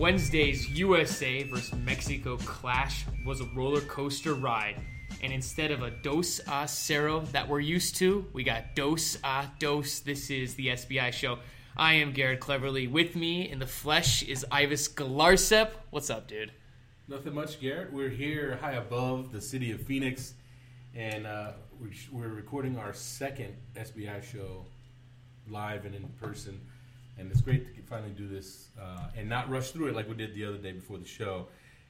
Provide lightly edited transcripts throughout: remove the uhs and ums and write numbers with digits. Wednesday's USA versus Mexico clash was a roller coaster ride. And instead of a dos a cero that we're used to, we got dos a dos. This is the SBI show. I am Garrett Cleverly. With me in the flesh is Ivis Galarcep. What's up, dude? Nothing much, Garrett. We're here high above the city of Phoenix, and we're recording our second SBI show live and in person. And it's great to finally do this and not rush through it like we did the other day before the show.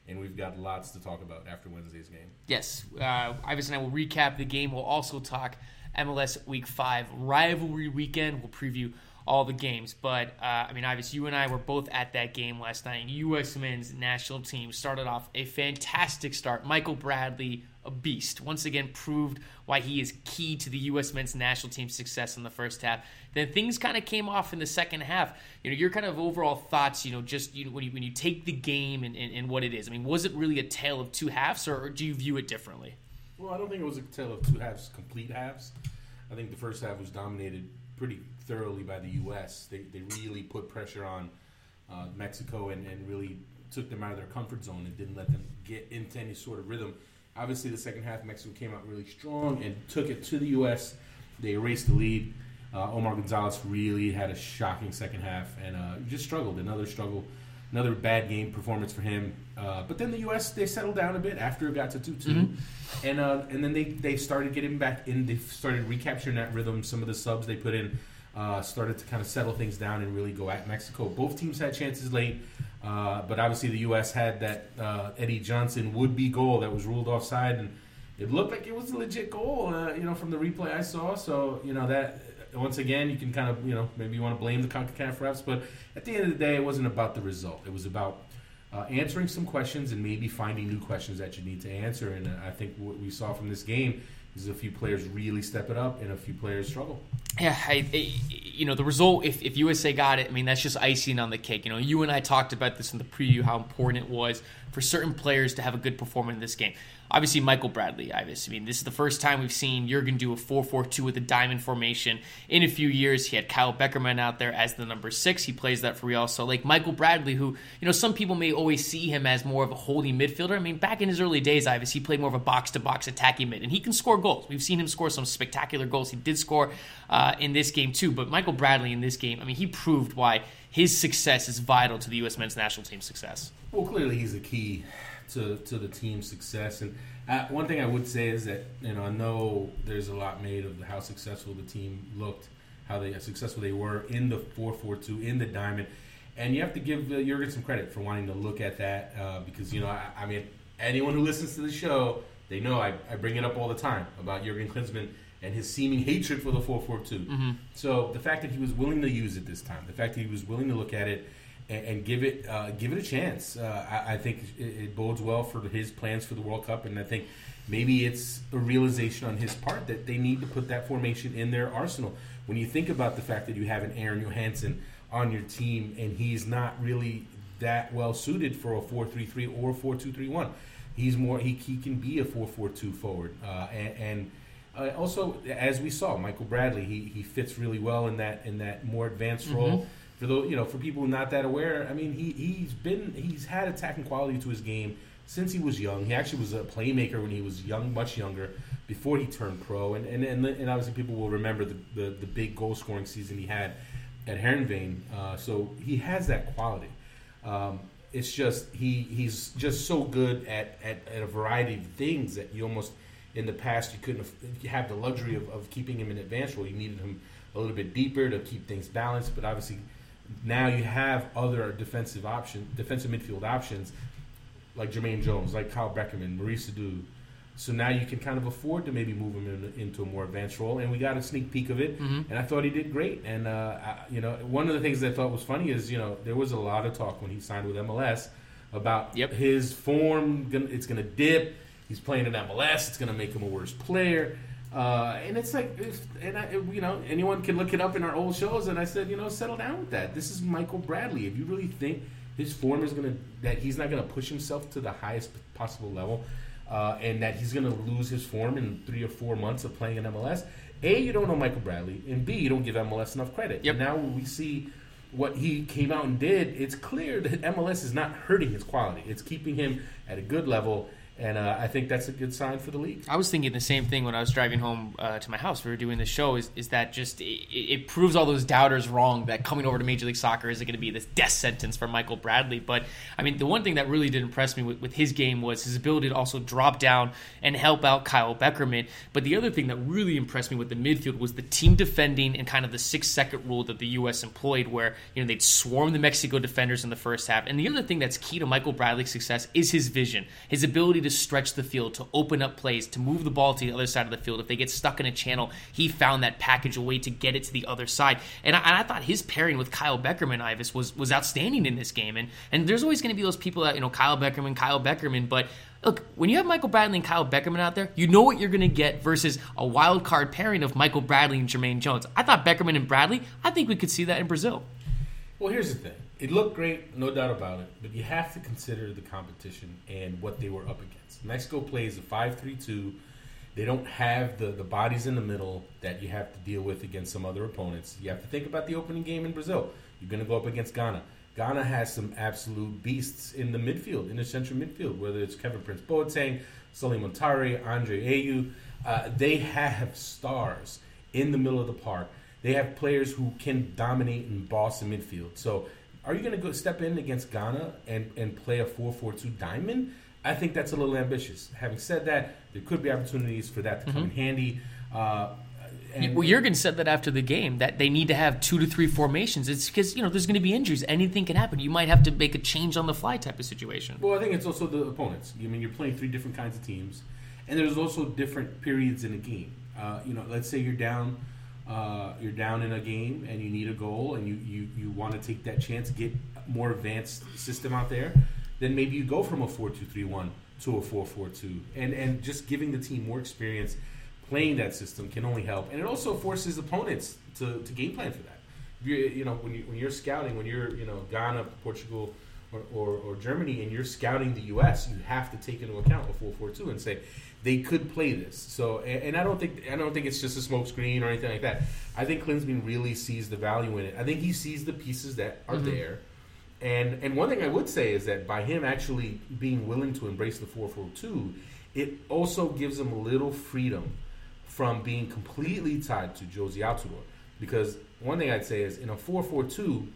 And we've got lots to talk about after Wednesday's game. Yes. Ivis and I will recap the game. We'll also talk MLS Week 5 rivalry weekend. We'll preview all the games. But, Ivis, you and I were both at that game last night. U.S. men's national team started off a fantastic start. Michael Bradley, a beast, once again proved why he is key to the U.S. men's national team's success in the first half. Then things kind of came off in the second half. You know, your kind of overall thoughts, when you take the game and what it is. I mean, was it really a tale of two halves, or do you view it differently? Well, I don't think it was a tale of two halves, complete halves. I think the first half was dominated pretty thoroughly by the U.S. They really put pressure on Mexico and really took them out of their comfort zone and didn't let them get into any sort of rhythm. Obviously, the second half, Mexico came out really strong and took it to the U.S. They erased the lead. Omar Gonzalez really had a shocking second half and just struggled. Another struggle, another bad game performance for him. But then the U.S., they settled down a bit after it got to 2-2. Mm-hmm. And then they started getting back in. They started recapturing that rhythm. Some of the subs they put in started to kind of settle things down and really go at Mexico. Both teams had chances late. But obviously the U.S. had that Eddie Johnson would-be goal that was ruled offside, and it looked like it was a legit goal, from the replay I saw. So, that once again, you can kind of, maybe you want to blame the CONCACAF refs, but at the end of the day, it wasn't about the result. It was about answering some questions and maybe finding new questions that you need to answer. And I think what we saw from this game is a few players really step it up and a few players struggle. Yeah, the result, if USA got it, I mean, that's just icing on the cake. You and I talked about this in the preview, how important it was for certain players to have a good performance in this game. Obviously, Michael Bradley, Ivis. I mean, this is the first time we've seen Jurgen do a 4-4-2 with a diamond formation in a few years. He had Kyle Beckerman out there as the number 6. He plays that for Real Salt Lake. Michael Bradley, who, some people may always see him as more of a holding midfielder. I mean, back in his early days, Ivis, he played more of a box-to-box attacking mid, and he can score goals. We've seen him score some spectacular goals. He did score in this game, too. But Michael Bradley in this game, I mean, he proved why his success is vital to the U.S. men's national team's success. Well, clearly he's the key to the team's success. And one thing I would say is that, I know there's a lot made of how successful the team looked, how successful they were in the 4-4-2, in the diamond. And you have to give Jurgen some credit for wanting to look at that because, anyone who listens to the show, they know I bring it up all the time about Jurgen Klinsmann and his seeming hatred for the 4-4-2. Mm-hmm. So the fact that he was willing to use it this time, the fact that he was willing to look at it and give it a chance, I think it bodes well for his plans for the World Cup. And I think maybe it's a realization on his part that they need to put that formation in their arsenal. When you think about the fact that you have an Aron Jóhannsson on your team and he's not really that well suited for a 4-3-3 or a 4-2-3-1, he's more he can be a 4-4-2 forward Also, as we saw, Michael Bradley, he fits really well in that more advanced role. Mm-hmm. For people not that aware, I mean, he's had attacking quality to his game since he was young. He actually was a playmaker when he was young, much younger, before he turned pro. And obviously people will remember the big goal scoring season he had at Herenveen. So he has that quality. It's just he's just so good at a variety of things that you almost. In the past, you couldn't have the luxury of keeping him in advance role. You needed him a little bit deeper to keep things balanced. But obviously, now you have other defensive midfield options like Jermaine Jones, like Kyle Beckerman, Maurice Edu. So now you can kind of afford to maybe move him into a more advanced role. And we got a sneak peek of it. Mm-hmm. And I thought he did great. And one of the things that I thought was funny is there was a lot of talk when he signed with MLS about his form. It's going to dip. He's playing in MLS. It's going to make him a worse player, and it's like, anyone can look it up in our old shows. And I said, settle down with that. This is Michael Bradley. If you really think his form is that he's not going to push himself to the highest possible level, and that he's going to lose his form in 3 or 4 months of playing in MLS, A, you don't know Michael Bradley, and B, you don't give MLS enough credit. Yep. And now we see what he came out and did, it's clear that MLS is not hurting his quality. It's keeping him at a good level, and I think that's a good sign for the league. I was thinking the same thing when I was driving home to my house. We were doing the show. Is that just it proves all those doubters wrong that coming over to Major League Soccer is going to be this death sentence for Michael Bradley. But, I mean, the one thing that really did impress me with his game was his ability to also drop down and help out Kyle Beckerman. But the other thing that really impressed me with the midfield was the team defending and kind of the 6-second rule that the U.S. employed where, you know, they'd swarm the Mexico defenders in the first half. And the other thing that's key to Michael Bradley's success is his vision, his ability to stretch the field, to open up plays, to move the ball to the other side of the field. If they get stuck in a channel, he found that package a way to get it to the other side. And I thought his pairing with Kyle Beckerman, Ivis, was outstanding in this game. And there's always going to be those people that, you know, Kyle Beckerman. But look, when you have Michael Bradley and Kyle Beckerman out there, you know what you're going to get versus a wild card pairing of Michael Bradley and Jermaine Jones. I thought Beckerman and Bradley, I think we could see that in Brazil. Well, here's the thing. It looked great, no doubt about it, but you have to consider the competition and what they were up against. Mexico plays a 5-3-2. They don't have the bodies in the middle that you have to deal with against some other opponents. You have to think about the opening game in Brazil. You're going to go up against Ghana. Ghana has some absolute beasts in the midfield, in the central midfield, whether it's Kevin Prince Boateng, Solly Montari, Andre Ayew. They have stars in the middle of the park. They have players who can dominate and boss the midfield. So are you going to go step in against Ghana and play a 4-4-2 diamond? I think that's a little ambitious. Having said that, there could be opportunities for that to come in handy. And Jurgen said that after the game, that they need to have 2 to 3 formations. It's because, you know, there's going to be injuries. Anything can happen. You might have to make a change on the fly type of situation. Well, I think it's also the opponents. I mean, you're playing 3 different kinds of teams, and there's also different periods in a game. You know, let's say you're down. You're down in a game and you need a goal and you want to take that chance, get more advanced system out there, then maybe you go from a 4-2-3-1 to a 4-4-2. And just giving the team more experience playing that system can only help. And it also forces opponents to game plan for that. When you're scouting, when you're, you know, Ghana, Portugal, or Germany, and you're scouting the U.S., you have to take into account a 4-4-2 and say they could play this. So, and I don't think it's just a smokescreen or anything like that. I think Klinsmann really sees the value in it. I think he sees the pieces that are there. And one thing I would say is that by him actually being willing to embrace the 4-4-2, it also gives him a little freedom from being completely tied to Jozy Altidore. Because one thing I'd say is in a 4-4-2,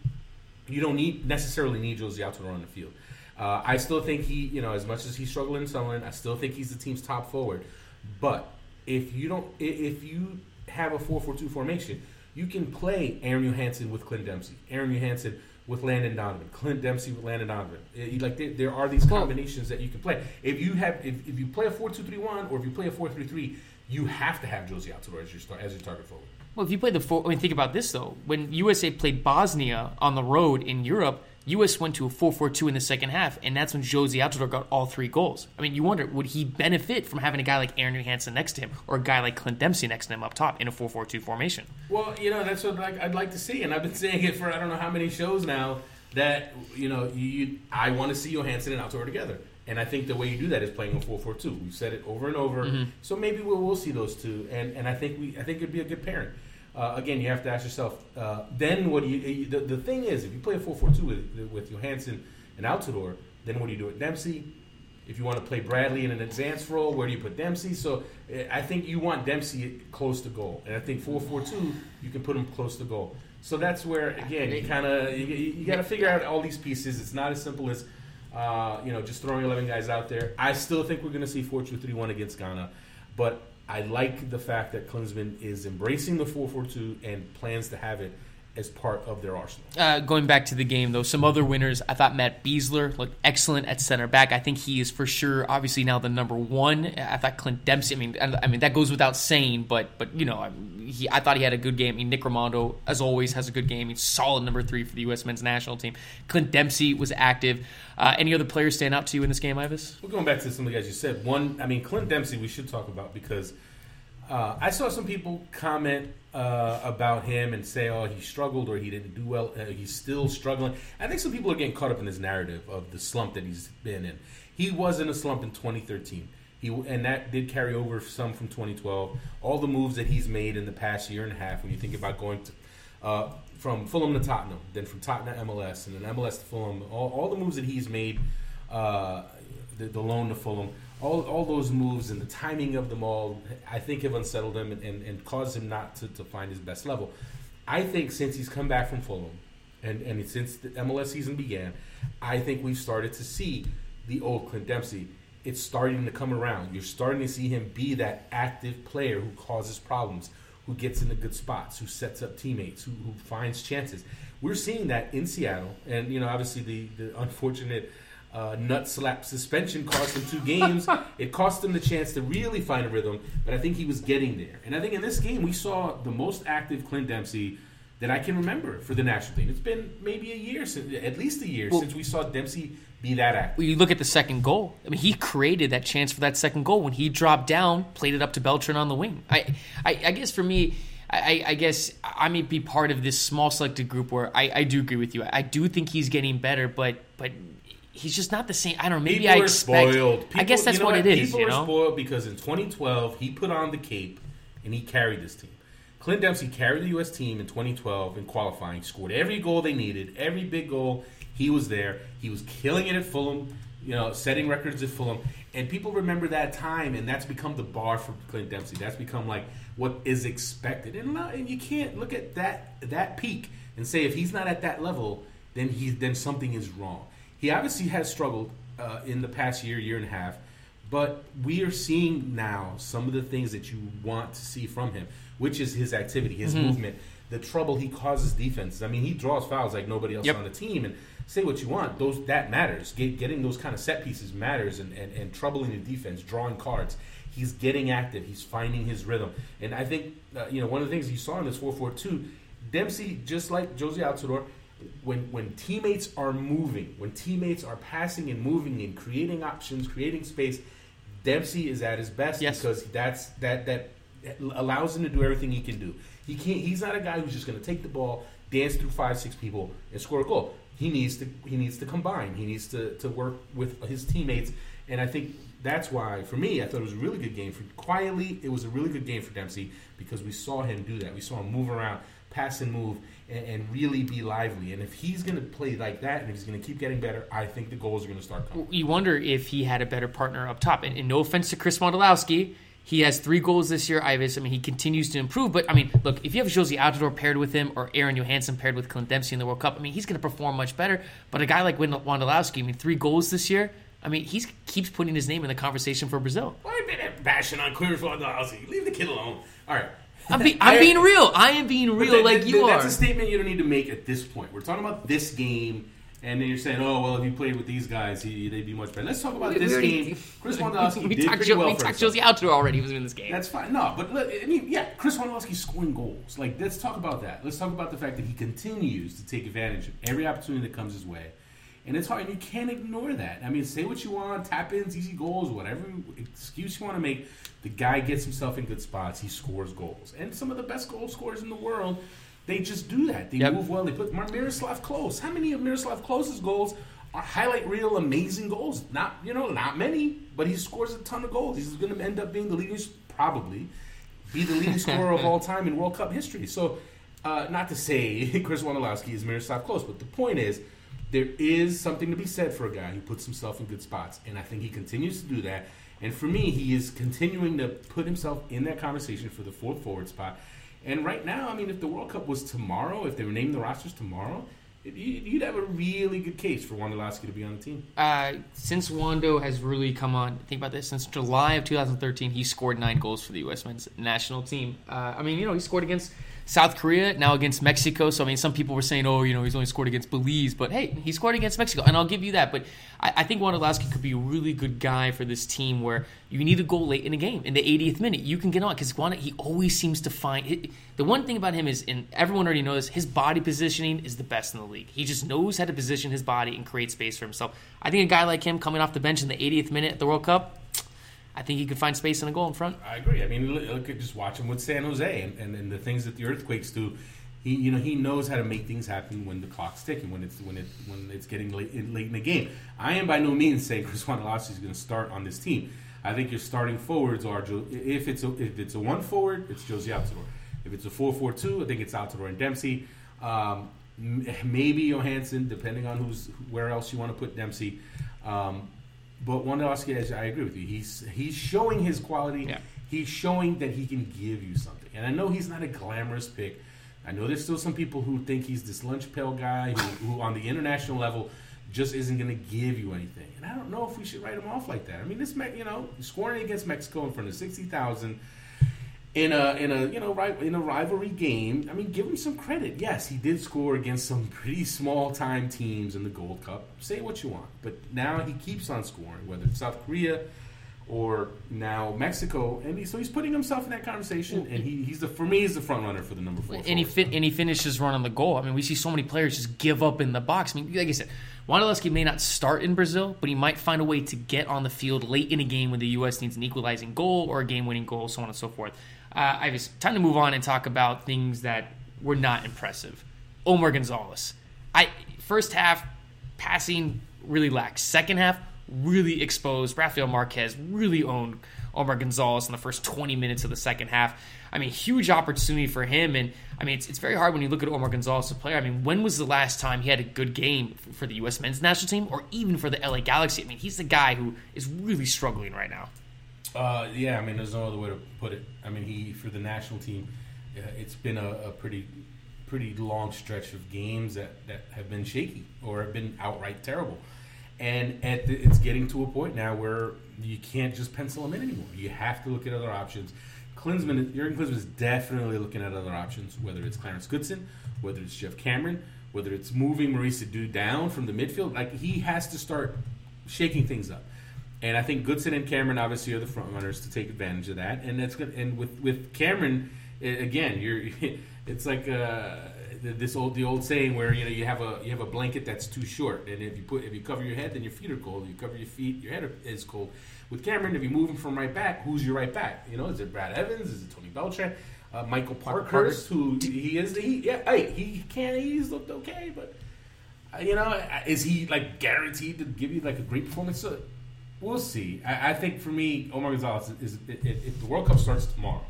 you don't necessarily need Jozy Altidore on the field. I still think he, you know, as much as he struggled in Sunderland, I still think he's the team's top forward. But if you have a 4-4-2 formation, you can play Aron Jóhannsson with Clint Dempsey, Aron Jóhannsson with Landon Donovan, Clint Dempsey with Landon Donovan. There are these combinations that you can play. If you play a 4-2-3-1 or if you play a 4-3-3, you have to have Jozy Altidore as your target forward. Well, if you play think about this though. When USA played Bosnia on the road in Europe, U.S. went to a 4-4-2 in the second half, and that's when Jozy Altidore got all 3 goals. I mean, you wonder, would he benefit from having a guy like Aron Jóhannsson next to him or a guy like Clint Dempsey next to him up top in a 4-4-2 formation? Well, you know, that's what I'd like to see, and I've been saying it for I don't know how many shows now that, you know, I want to see Jóhannsson and Altidore together. And I think the way you do that is playing a 4-4-2. We've said it over and over. So maybe we'll see those two, and I think it'd be a good pairing. Again, you have to ask yourself, then what do you... The thing is, if you play a 4-4-2 with Jóhannsson and Altidore, then what do you do with Dempsey? If you want to play Bradley in an advanced role, where do you put Dempsey? So I think you want Dempsey close to goal. And I think 4-4-2, you can put him close to goal. So that's where, again, you got to figure out all these pieces. It's not as simple as, you know, just throwing 11 guys out there. I still think we're going to see 4-2-3-1 against Ghana. But I like the fact that Klinsmann is embracing the 4-4-2 and plans to have it as part of their arsenal. Going back to the game, though, some other winners. I thought Matt Besler looked excellent at center back. I think he is for sure, obviously, now the number one. I thought Clint Dempsey, I mean that goes without saying, but you know, I thought he had a good game. I mean, Nick Romando, as always, has a good game. He's solid number 3 for the U.S. men's national team. Clint Dempsey was active. Any other players stand out to you in this game, Ivis? Well, going back to some of the guys you said, Clint Dempsey we should talk about because I saw some people comment about him and say, oh, he struggled or he didn't do well. He's still struggling. I think some people are getting caught up in this narrative of the slump that he's been in. He was in a slump in 2013, and that did carry over some from 2012. All the moves that he's made in the past year and a half, when you think about going to from Fulham to Tottenham, then from Tottenham to MLS, and then MLS to Fulham. All the moves that he's made, the loan to Fulham, all those moves and the timing of them all, I think have unsettled him and caused him not to find his best level. I think since he's come back from Fulham and since the MLS season began, I think we've started to see the old Clint Dempsey. It's starting to come around. You're starting to see him be that active player who causes problems, who gets into good spots, who sets up teammates, who finds chances. We're seeing that in Seattle. And, you know, obviously the unfortunate nut slap suspension cost him 2 games. It cost him the chance to really find a rhythm, but I think he was getting there. And I think in this game we saw the most active Clint Dempsey that I can remember for the national team. It's been maybe at least a year since we saw Dempsey be that active. Well, you look at the second goal. I mean, he created that chance for that second goal when he dropped down, played it up to Beltran on the wing. I guess for me, I guess I may be part of this small selected group where I do agree with you. I do think he's getting better, but he's just not the same. I don't know. Maybe people are spoiled. People, I guess that's what it is. People are spoiled because in 2012 he put on the cape and he carried this team. Clint Dempsey carried the U.S. team in 2012 in qualifying, scored every goal they needed, every big goal. He was there. He was killing it at Fulham, setting records at Fulham. And people remember that time, and that's become the bar for Clint Dempsey. That's become like what is expected. And you can't look at that peak and say if he's not at that level, then something is wrong. He obviously has struggled in the past year and a half, but we are seeing now some of the things that you want to see from him, which is his activity, his movement, the trouble he causes defenses. I mean, he draws fouls like nobody else on the team. And say what you want, that matters. Getting those kind of set pieces matters and troubling the defense, drawing cards. He's getting active. He's finding his rhythm. And I think, one of the things you saw in this 4-4-2, Dempsey, just like Jozy Altidore, when teammates are moving, when teammates are passing and moving and creating options, creating space, Dempsey is at his best because that allows him to do everything he can do. He can't. He's not a guy who's just going to take the ball, dance through 5-6 people, and score a goal. He needs to combine. He needs to work with his teammates. And I think that's why, for me, I thought it was a really good game. It was a really good game for Dempsey because we saw him do that. We saw him move around, pass and move, and really be lively. And if he's going to play like that and if he's going to keep getting better, I think the goals are going to start coming. You wonder if he had a better partner up top. And no offense to Chris Wondolowski, he has 3 goals this year, Ivis. I mean, he continues to improve. But, I mean, look, if you have Jozy Altidore paired with him or Aron Jóhannsson paired with Clint Dempsey in the World Cup, I mean, he's going to perform much better. But a guy like Wondolowski, I mean, 3 goals this year, I mean, he keeps putting his name in the conversation for Brazil. Why have you been bashing on Chris Wondolowski? Leave the kid alone. All right. I'm being real. I am being real you are. That's a statement you don't need to make at this point. We're talking about this game. And then you're saying, oh, well, if you played with these guys, they'd be much better. Let's talk about this game. Chris Wondolowski did pretty well for himself. We talked Jozy Altidore already. He was in this game. That's fine. No, but, Chris Wondolowski's scoring goals. Like, let's talk about that. Let's talk about the fact that he continues to take advantage of every opportunity that comes his way. And it's hard. And you can't ignore that. I mean, say what you want, tap-ins, easy goals, whatever excuse you want to make. The guy gets himself in good spots. He scores goals. And some of the best goal scorers in the world, they just do that. They move well. They put Miroslav Klose. How many of Miroslav Klose's goals are highlight reel, amazing goals? Not many, but he scores a ton of goals. He's going to end up being the leading scorer of all time in World Cup history. So not to say Chris Wondolowski is Miroslav Klose, but the point is there is something to be said for a guy who puts himself in good spots, and I think he continues to do that. And for me, he is continuing to put himself in that conversation for the 4th forward spot. And right now, I mean, if the World Cup was tomorrow, if they were naming the rosters tomorrow, you'd have a really good case for Wondolowski to be on the team. Since Wando has really come on, think about this, since July of 2013, he scored 9 goals for the U.S. men's national team. He scored against South Korea, now against Mexico. So, I mean, some people were saying, he's only scored against Belize. But, hey, he scored against Mexico, and I'll give you that. But I think Wondolowski could be a really good guy for this team where you need a goal late in a game. In the 80th minute, you can get on because he always seems to find it. The one thing about him is, and everyone already knows, his body positioning is the best in the league. He just knows how to position his body and create space for himself. I think a guy like him coming off the bench in the 80th minute at the World Cup, I think he could find space and a goal in front. I agree. I mean, look at just watch him with San Jose and the things that the Earthquakes do. He knows how to make things happen when the clock's ticking, when it's getting late in the game. I am by no means saying Chris Wondolowski is going to start on this team. I think your starting forwards are if it's a one forward, it's Jozy Altidore. If it's a 4-4-2, I think it's Altidore and Dempsey. Maybe Jóhannsson, depending on where else you want to put Dempsey. But Wondolowski, I agree with you. He's showing his quality. Yeah. He's showing that he can give you something. And I know he's not a glamorous pick. I know there's still some people who think he's this lunch pail guy who on the international level just isn't going to give you anything. And I don't know if we should write him off like that. I mean, scoring against Mexico in front of 60,000 in a rivalry game. I mean, give him some credit. Yes, he did score against some pretty small time teams in the Gold Cup. Say what you want, but now he keeps on scoring, whether it's South Korea or now Mexico, and so he's putting himself in that conversation, and he's the front runner for the number 4. And he finishes running the goal. I mean, we see so many players just give up in the box. I mean, like I said, Wondolowski may not start in Brazil, but he might find a way to get on the field late in a game when the U.S. needs an equalizing goal or a game-winning goal, so on and so forth. Ivis, time to move on and talk about things that were not impressive. Omar Gonzalez, first half passing really lacked. Second half, really exposed. Rafael Marquez really owned Omar Gonzalez in the first 20 minutes of the second half. I mean, huge opportunity for him. And, I mean, it's very hard when you look at Omar Gonzalez as a player. I mean, when was the last time he had a good game for the U.S. men's national team or even for the L.A. Galaxy? I mean, he's the guy who is really struggling right now. Yeah, I mean, there's no other way to put it. I mean, for the national team, it's been a pretty long stretch of games that have been shaky or have been outright terrible. And it's getting to a point now where you can't just pencil him in anymore. You have to look at other options. Jurgen Klinsmann is definitely looking at other options, whether it's Clarence Goodson, whether it's Jeff Cameron, whether it's moving Maurice Edu down from the midfield. Like, he has to start shaking things up. And I think Goodson and Cameron obviously are the front runners to take advantage of that. And that's good. And with Cameron, again, it's like the old saying where you have a blanket that's too short, and if you cover your head, then your feet are cold. If you cover your feet, your head is cold. With Cameron, if you move him from right back, who's your right back? You know, is it Brad Evans? Is it Tony Beltran? Michael Parker, who he is? He can. He's looked okay, but is he like guaranteed to give you like a great performance? So we'll see. I think for me, Omar Gonzalez is if the World Cup starts tomorrow,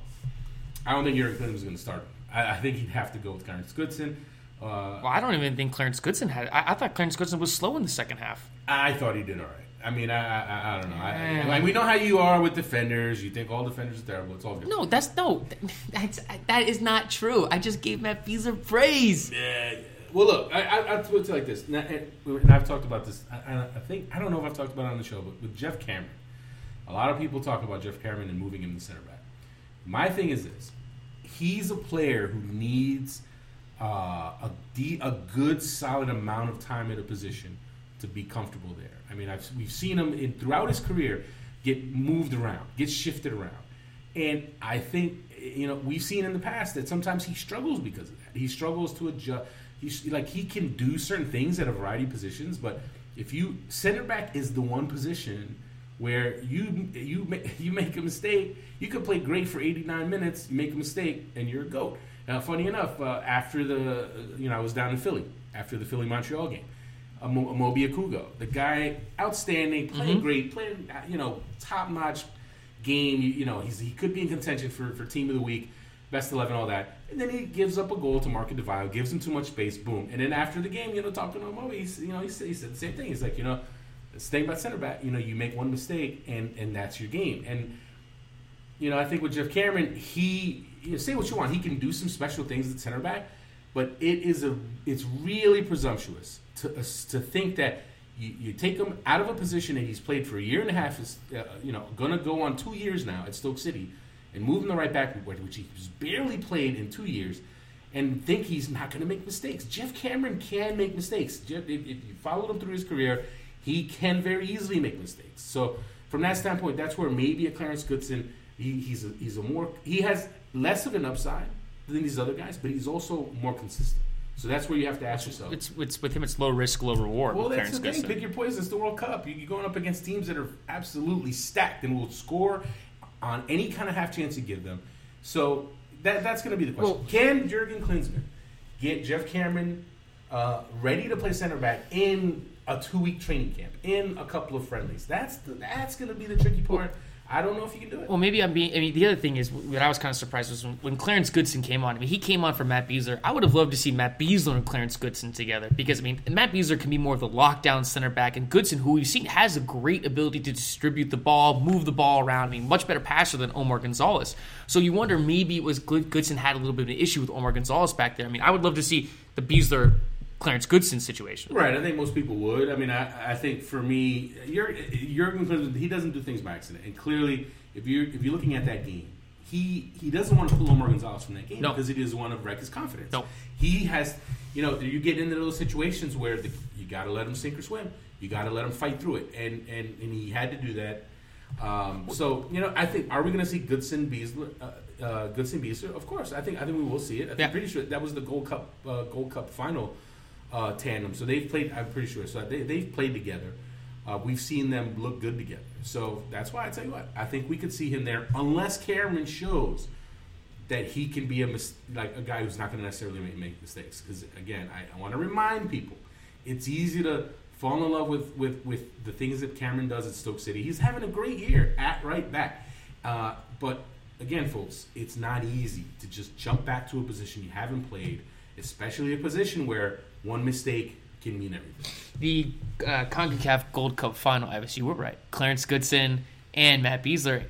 I don't think Jurgen Klinsmann is going to start him. I think he'd have to go with Clarence Goodson. Well, I don't even think Clarence Goodson had it. I thought Clarence Goodson was slow in the second half. I thought he did all right. I mean, I don't know. We know how you are with defenders. You think all defenders are terrible. It's all good. That is not true. I just gave Matt Besler praise. Yeah. Well, look, I'll put it like this, and I've talked about this. I don't know if I've talked about it on the show, but with Jeff Cameron, a lot of people talk about Jeff Cameron and moving him to center back. My thing is this. He's a player who needs a good, solid amount of time at a position to be comfortable there. I mean, we've seen him throughout his career get moved around, get shifted around. And I think, we've seen in the past that sometimes he struggles because of that. He struggles to adjust. He can do certain things at a variety of positions, but if you center back is the one position where you make a mistake, you could play great for 89 minutes, you make a mistake, and you're a goat. Now, funny enough, after I was down in Philly, after the Philly-Montreal game, Mobi Okugo, the guy, outstanding, playing great, playing, top-notch game. He could be in contention for Team of the Week, Best 11, all that. And then he gives up a goal to Marco DeVille, gives him too much space, boom. And then after the game, talking to Mobi, he said the same thing. He's like, staying about center back, you make one mistake and that's your game. And, I think with Jeff Cameron, say what you want, he can do some special things at center back, but it's really presumptuous to think that you take him out of a position that he's played for a year and a half, is going to go on 2 years now at Stoke City, and move him to right back, which he's barely played in 2 years, and think he's not going to make mistakes. Jeff Cameron can make mistakes. Jeff, if you followed him through his career, he can very easily make mistakes. So from that standpoint, that's where maybe a Clarence Goodson, he has less of an upside than these other guys, but he's also more consistent. So that's where you have to ask yourself. It's with him, it's low risk, low reward. Well, that's the thing. Pick your poison. It's the World Cup. You're going up against teams that are absolutely stacked and will score on any kind of half chance you give them. So that's going to be the question. Well, can Jurgen Klinsmann get Jeff Cameron ready to play center back in a 2-week training camp, in a couple of friendlies? That's going to be the tricky part. I don't know if you can do it. Well, maybe I'm being... I mean, the other thing is what I was kind of surprised was when Clarence Goodson came on. I mean, he came on for Matt Besler. I would have loved to see Matt Besler and Clarence Goodson together because, I mean, Matt Besler can be more of the lockdown center back, and Goodson, who we've seen, has a great ability to distribute the ball, move the ball around. I mean, much better passer than Omar Gonzalez. So you wonder maybe it was Goodson had a little bit of an issue with Omar Gonzalez back there. I mean, I would love to see the Besler... Clarence Goodson situation. Right, I think most people would. I mean, I think for me, Jurgen Klinsmann, he doesn't do things by accident. And clearly, if you're looking at that game, he doesn't want to pull Omar Gonzalez from that game because it is one of Rek's confidence. No. He has, you get into those situations where you got to let him sink or swim. You got to let him fight through it. And he had to do that. I think, are we going to see Goodson Besler? Of course. I think we will see it. I'm pretty sure that was the Gold Cup final. Tandem. So they've played, I'm pretty sure. So they've played together. We've seen them look good together. So that's why I tell you what, I think we could see him there unless Cameron shows that he can be a guy who's not going to necessarily make mistakes. Because, again, I want to remind people, it's easy to fall in love with the things that Cameron does at Stoke City. He's having a great year at right back. But, again, folks, it's not easy to just jump back to a position you haven't played, especially a position where one mistake can mean everything. The CONCACAF Gold Cup final, Ivis, you were right. Clarence Goodson and Matt Besler.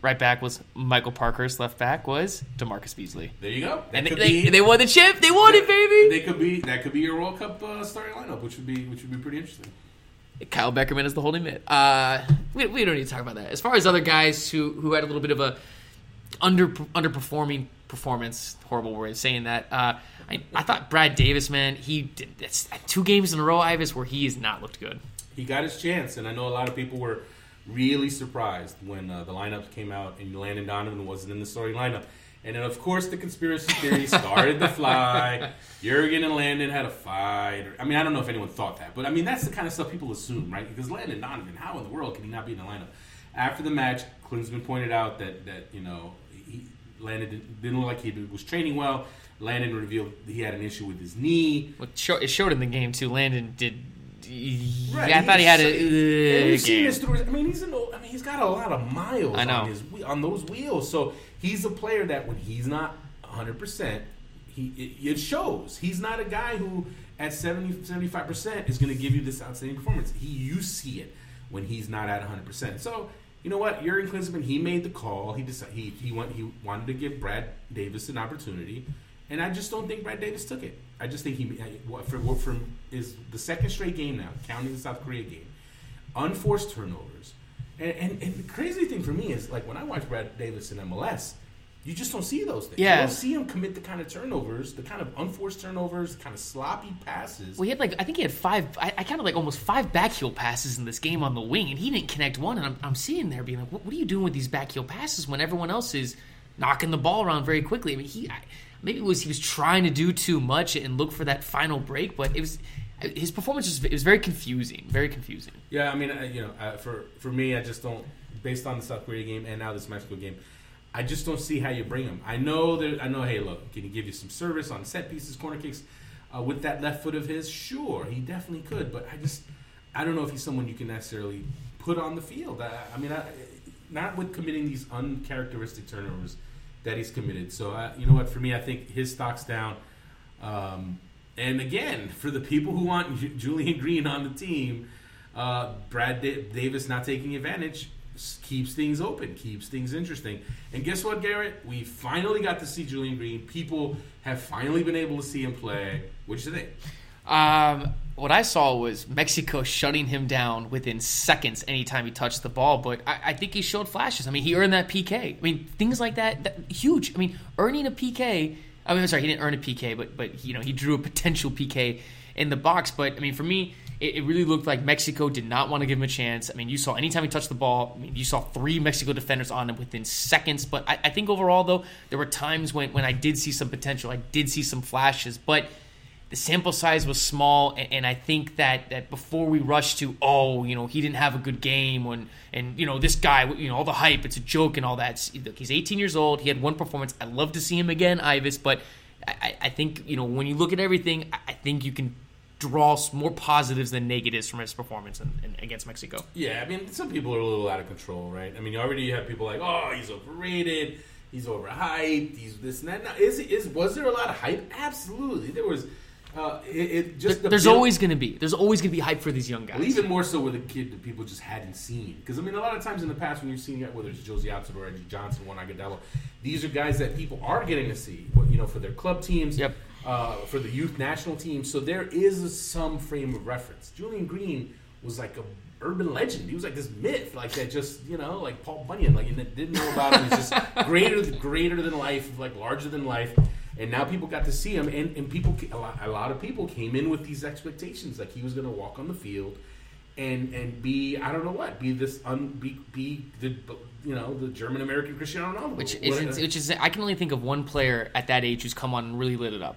Right back was Michael Parkhurst. Left back was DeMarcus Beasley. There you go. That and they won the chip. They won it, baby. That could be your World Cup starting lineup, which would be pretty interesting. Kyle Beckerman is the holding mid. We don't need to talk about that. As far as other guys who had a little bit of a underperforming performance, horrible word saying that. I thought Brad Davis, man, he did this 2 games in a row, Ivis, where he has not looked good. He got his chance, and I know a lot of people were really surprised when the lineups came out and Landon Donovan wasn't in the starting lineup. And then, of course, the conspiracy theory started to fly. Jurgen and Landon had a fight. I don't know if anyone thought that, but, that's the kind of stuff people assume, right? Because Landon Donovan, how in the world can he not be in the lineup? After the match, Klinsmann pointed out that Landon didn't look like he was training well. Landon revealed he had an issue with his knee. Well, it showed in the game, too. Landon did... Right. Yeah, I thought he had a game. He's got a lot of miles on those wheels. So he's a player that when he's not 100%, it shows. He's not a guy who at 70-75% is going to give you this outstanding performance. You see it when he's not at 100%. So... You know what? Jurgen Klinsmann, he made the call. He decided he wanted to give Brad Davis an opportunity, and I just don't think Brad Davis took it. I just think he is the second straight game now, counting the South Korea game, unforced turnovers, and the crazy thing for me is like when I watch Brad Davis in MLS, you just don't see those things. Yeah. You don't see him commit the kind of turnovers, the kind of unforced turnovers, the kind of sloppy passes. Well, he had I think he had 5. I counted almost 5 backheel passes in this game on the wing, and he didn't connect one. And I'm sitting there being like, what are you doing with these backheel passes when everyone else is knocking the ball around very quickly? I mean, he was trying to do too much and look for that final break, but his performance was very confusing, very confusing. Yeah, for me, I just don't, based on the South Korea game and now this Mexico game. I just don't see how you bring him. I know. Hey, look, can he give you some service on set pieces, corner kicks, with that left foot of his? Sure, he definitely could. But I don't know if he's someone you can necessarily put on the field. Not with committing these uncharacteristic turnovers that he's committed. So, you know what? For me, I think his stock's down. And again, for the people who want Julian Green on the team, Brad Davis not taking advantage. Keeps things open, keeps things interesting. And guess what, Garrett? We finally got to see Julian Green. People have finally been able to see him play. What did you think? What I saw was Mexico shutting him down within seconds anytime he touched the ball. But I think he showed flashes. He earned that PK. Things like that huge. Earning a PK. I'm sorry, he didn't earn a PK, but he drew a potential PK in the box. But, for me... It really looked like Mexico did not want to give him a chance. You saw anytime he touched the ball, you saw 3 Mexico defenders on him within seconds. But I think overall, though, there were times when I did see some potential. I did see some flashes. But the sample size was small, and I think that before we rush to, he didn't have a good game, and this guy, all the hype, it's a joke and all that. Look, he's 18 years old. He had one performance. I'd love to see him again, Ivis. But I think, when you look at everything, I think you can draw more positives than negatives from his performance in against Mexico. Yeah, I mean, some people are a little out of control, right? I mean, you already have people like, oh, he's overrated, he's overhyped, he's this and that. Now, was there a lot of hype? Absolutely. There was. There's always going to be hype for these young guys. Well, even more so with a kid that people just hadn't seen. Because, I mean, a lot of times in the past when you've seen, whether it's Jozy Altidore or Eddie Johnson, Juan Agudelo, these are guys that people are getting to see, you know, for their club teams, yep. For the youth national team. So there is some frame of reference. Julian Green was like a urban legend. He was like this myth, like that just, you know, like Paul Bunyan, like, and that didn't know about him. He's just greater than life, like larger than life. And now people got to see him, and people a lot of people came in with these expectations, like he was going to walk on the field and be the German American Cristiano Ronaldo. Which is I can only think of one player at that age who's come on and really lit it up.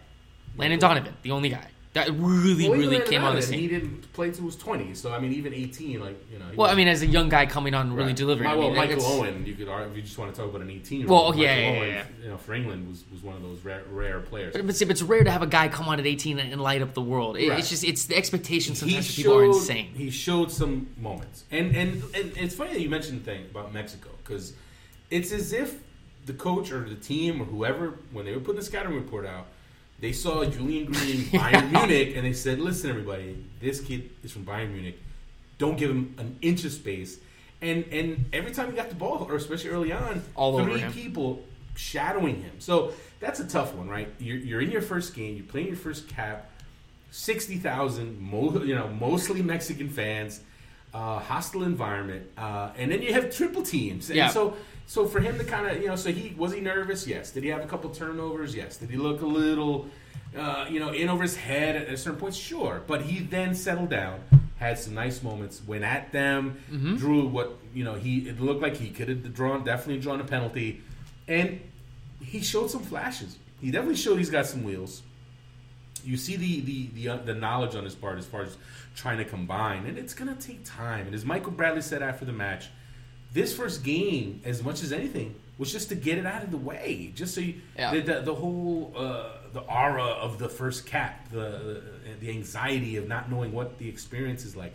Landon Donovan, the only guy that really came on the scene. He didn't play till he was 20, so I mean even 18, like, you know. Well, I mean, as a young guy coming on and really delivering. Well, I mean, Michael Owen, you could argue, if you just want to talk about an 18-year-old. Well, Owen, you know, for England was one of those rare players. But it's rare to have a guy come on at 18 and light up the world. It's the expectation sometimes for people are insane. He showed some moments, and it's funny that you mentioned the thing about Mexico, because it's as if the coach or the team or whoever, when they were putting the scouting report out, they saw Julian Green, Bayern Munich, and they said, listen, everybody, this kid is from Bayern Munich. Don't give him an inch of space. And every time he got the ball, or especially early on, three people shadowing him. So that's a tough one, right? You're in your first game. You're playing your first cap. 60,000, mostly Mexican fans. Hostile environment. And then you have triple teams. And So for him to kind of, was he nervous? Yes. Did he have a couple turnovers? Yes. Did he look a little, in over his head at a certain point? Sure. But he then settled down, had some nice moments, went at them, drew what, it looked like he could have definitely drawn a penalty. And he showed some flashes. He definitely showed he's got some wheels. You see the knowledge on his part as far as trying to combine. And it's going to take time. And as Michael Bradley said after the match, this first game, as much as anything, was just to get it out of the way, just so the whole the aura of the first cap, the anxiety of not knowing what the experience is like.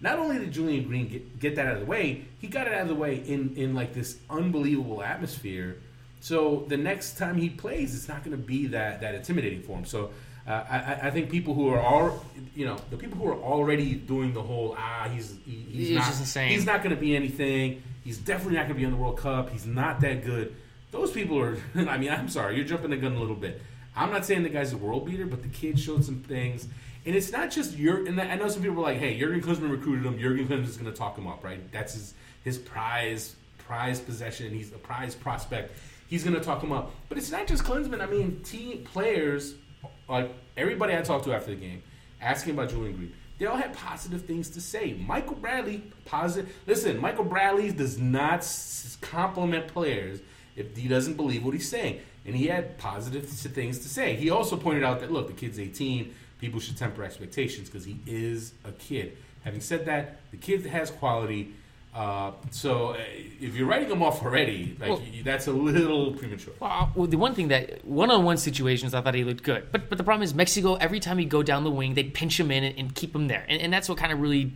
Not only did Julian Green get that out of the way, he got it out of the way in like this unbelievable atmosphere. So the next time he plays, it's not going to be that intimidating for him. So I think people who are the people who are already doing the whole he's not going to be anything. He's definitely not going to be in the World Cup. He's not that good. Those people are, I mean, I'm sorry, you're jumping the gun a little bit. I'm not saying the guy's a world beater, but the kid showed some things. And it's not just and I know some people are like, hey, Jurgen Klinsmann recruited him. Jurgen Klinsmann's going to talk him up, right? That's his prize possession. He's a prize prospect. He's going to talk him up. But it's not just Klinsmann. I mean, team players, like everybody I talked to after the game, asking about Julian Green, they all had positive things to say. Michael Bradley, positive. Listen, Michael Bradley does not compliment players if he doesn't believe what he's saying. And he had positive things to say. He also pointed out that, look, the kid's 18. People should temper expectations because he is a kid. Having said that, the kid has quality. So if you're writing them off already, that's a little premature. Well, the one thing that one-on-one situations, I thought he looked good. But the problem is Mexico, every time he'd go down the wing, they'd pinch him in and keep him there. And that's what kind of really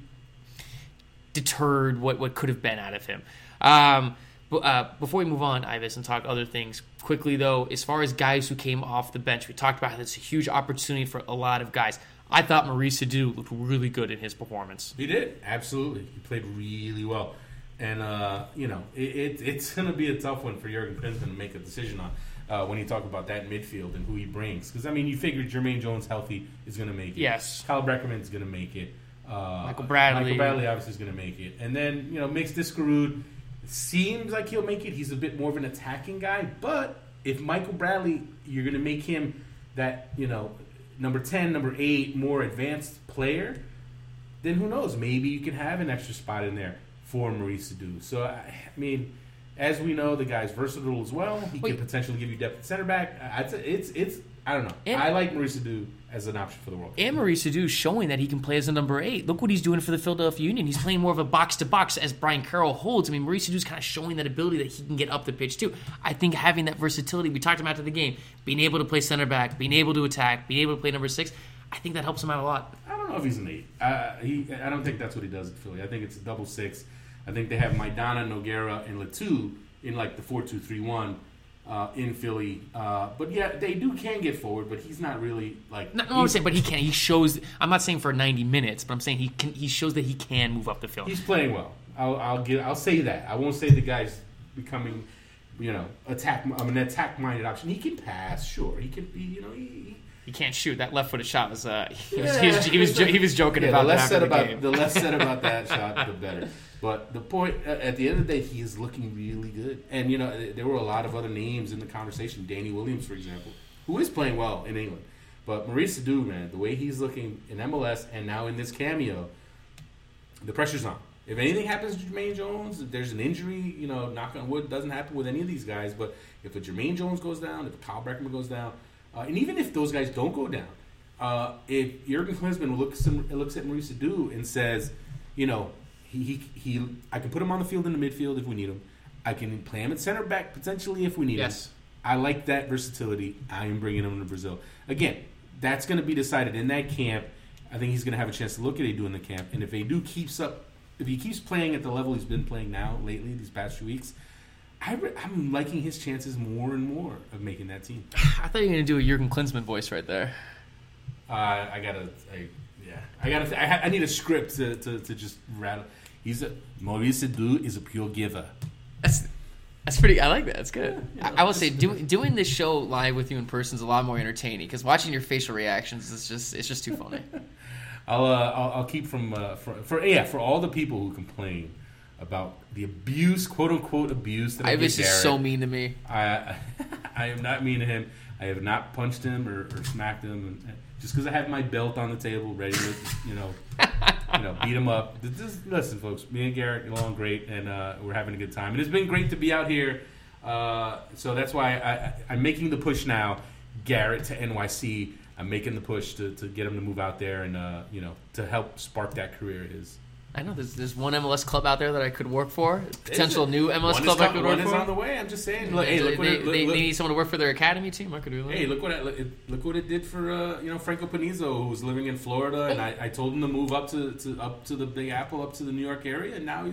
deterred what could have been out of him. Before we move on, Ivis, and talk other things, quickly though, as far as guys who came off the bench, we talked about how it's a huge opportunity for a lot of guys. I thought Maurice Edu looked really good in his performance. He did, absolutely. He played really well. And, it's going to be a tough one for Jurgen Klinsmann to make a decision on when you talk about that midfield and who he brings. Because, I mean, you figure Jermaine Jones healthy is going to make it. Yes. Kyle Beckerman is going to make it. Michael Bradley obviously is going to make it. And then, Mix Discarud seems like he'll make it. He's a bit more of an attacking guy. But if Michael Bradley, you're going to make him that, number 10, number 8, more advanced player, then who knows? Maybe you can have an extra spot in there for Maurice Edu. So, I mean, as we know, the guy's versatile as well. He could potentially give you depth at center back. It's I don't know. And I like Maurice Edu as an option for the World Cup. And Maurice Edu showing that he can play as a number 8. Look what he's doing for the Philadelphia Union. He's playing more of a box-to-box as Brian Carroll holds. I mean, Maurice Edu's kind of showing that ability that he can get up the pitch, too. I think having that versatility, we talked about after the game, being able to play center back, being able to attack, being able to play number 6, I think that helps him out a lot. I don't know if he's an eight. I don't think that's what he does at Philly. I think it's a double six. I think they have Maidana, Nogueira, and Latu in like the 4-2-3-1 in Philly. But yeah, they can get forward, but he's not really like. No, I'm saying, but he can. He shows. I'm not saying for 90 minutes, but I'm saying he can. He shows that he can move up the field. He's playing well. I'll say that. I won't say the guy's becoming, an attack-minded option. He can pass, sure. He can be, He can't shoot. That left-footed shot was. He was joking about that after the game. The less said about that shot, the better. But the point at the end of the day, he is looking really good. And there were a lot of other names in the conversation. Danny Williams, for example, who is playing well in England. But Maurice Edu, man, the way he's looking in MLS and now in this cameo, the pressure's on. If anything happens to Jermaine Jones, if there's an injury, knock on wood, doesn't happen with any of these guys. But if a Jermaine Jones goes down, if a Kyle Beckerman goes down. And even if those guys don't go down, if Jurgen Klinsmann looks at Maurice Edu and says, I can put him on the field in the midfield if we need him. I can play him at center back potentially if we need him. I like that versatility. I am bringing him to Brazil. Again, that's going to be decided in that camp. I think he's going to have a chance to look at Edu in the camp. And if Edu if he keeps playing at the level he's been playing now lately these past few weeks, I'm liking his chances more and more of making that team. I thought you were going to do a Jurgen Klinsmann voice right there. I need a script to just rattle. Maurice Edu is a pure giver. That's pretty. I like that. That's good. Yeah, I will say, doing this show live with you in person is a lot more entertaining because watching your facial reactions is just too funny. I'll keep for all the people who complain about the abuse, quote-unquote abuse that I get Ivis is so mean to me. I am not mean to him. I have not punched him or smacked him. And just because I have my belt on the table ready to, beat him up. Just, listen, folks, me and Garrett get along great, and we're having a good time. And it's been great to be out here. So that's why I'm making the push now, Garrett to NYC. I'm making the push to get him to move out there and, to help spark that career of his. I know there's one MLS club out there that I could work for. Potential new MLS club I could work for. One is on the way. I'm just saying. They need someone to work for their academy team. I could do that. Hey, look what it did for Franco Panizo, who's living in Florida, and I told him to move up to the Big Apple, up to the New York area, and now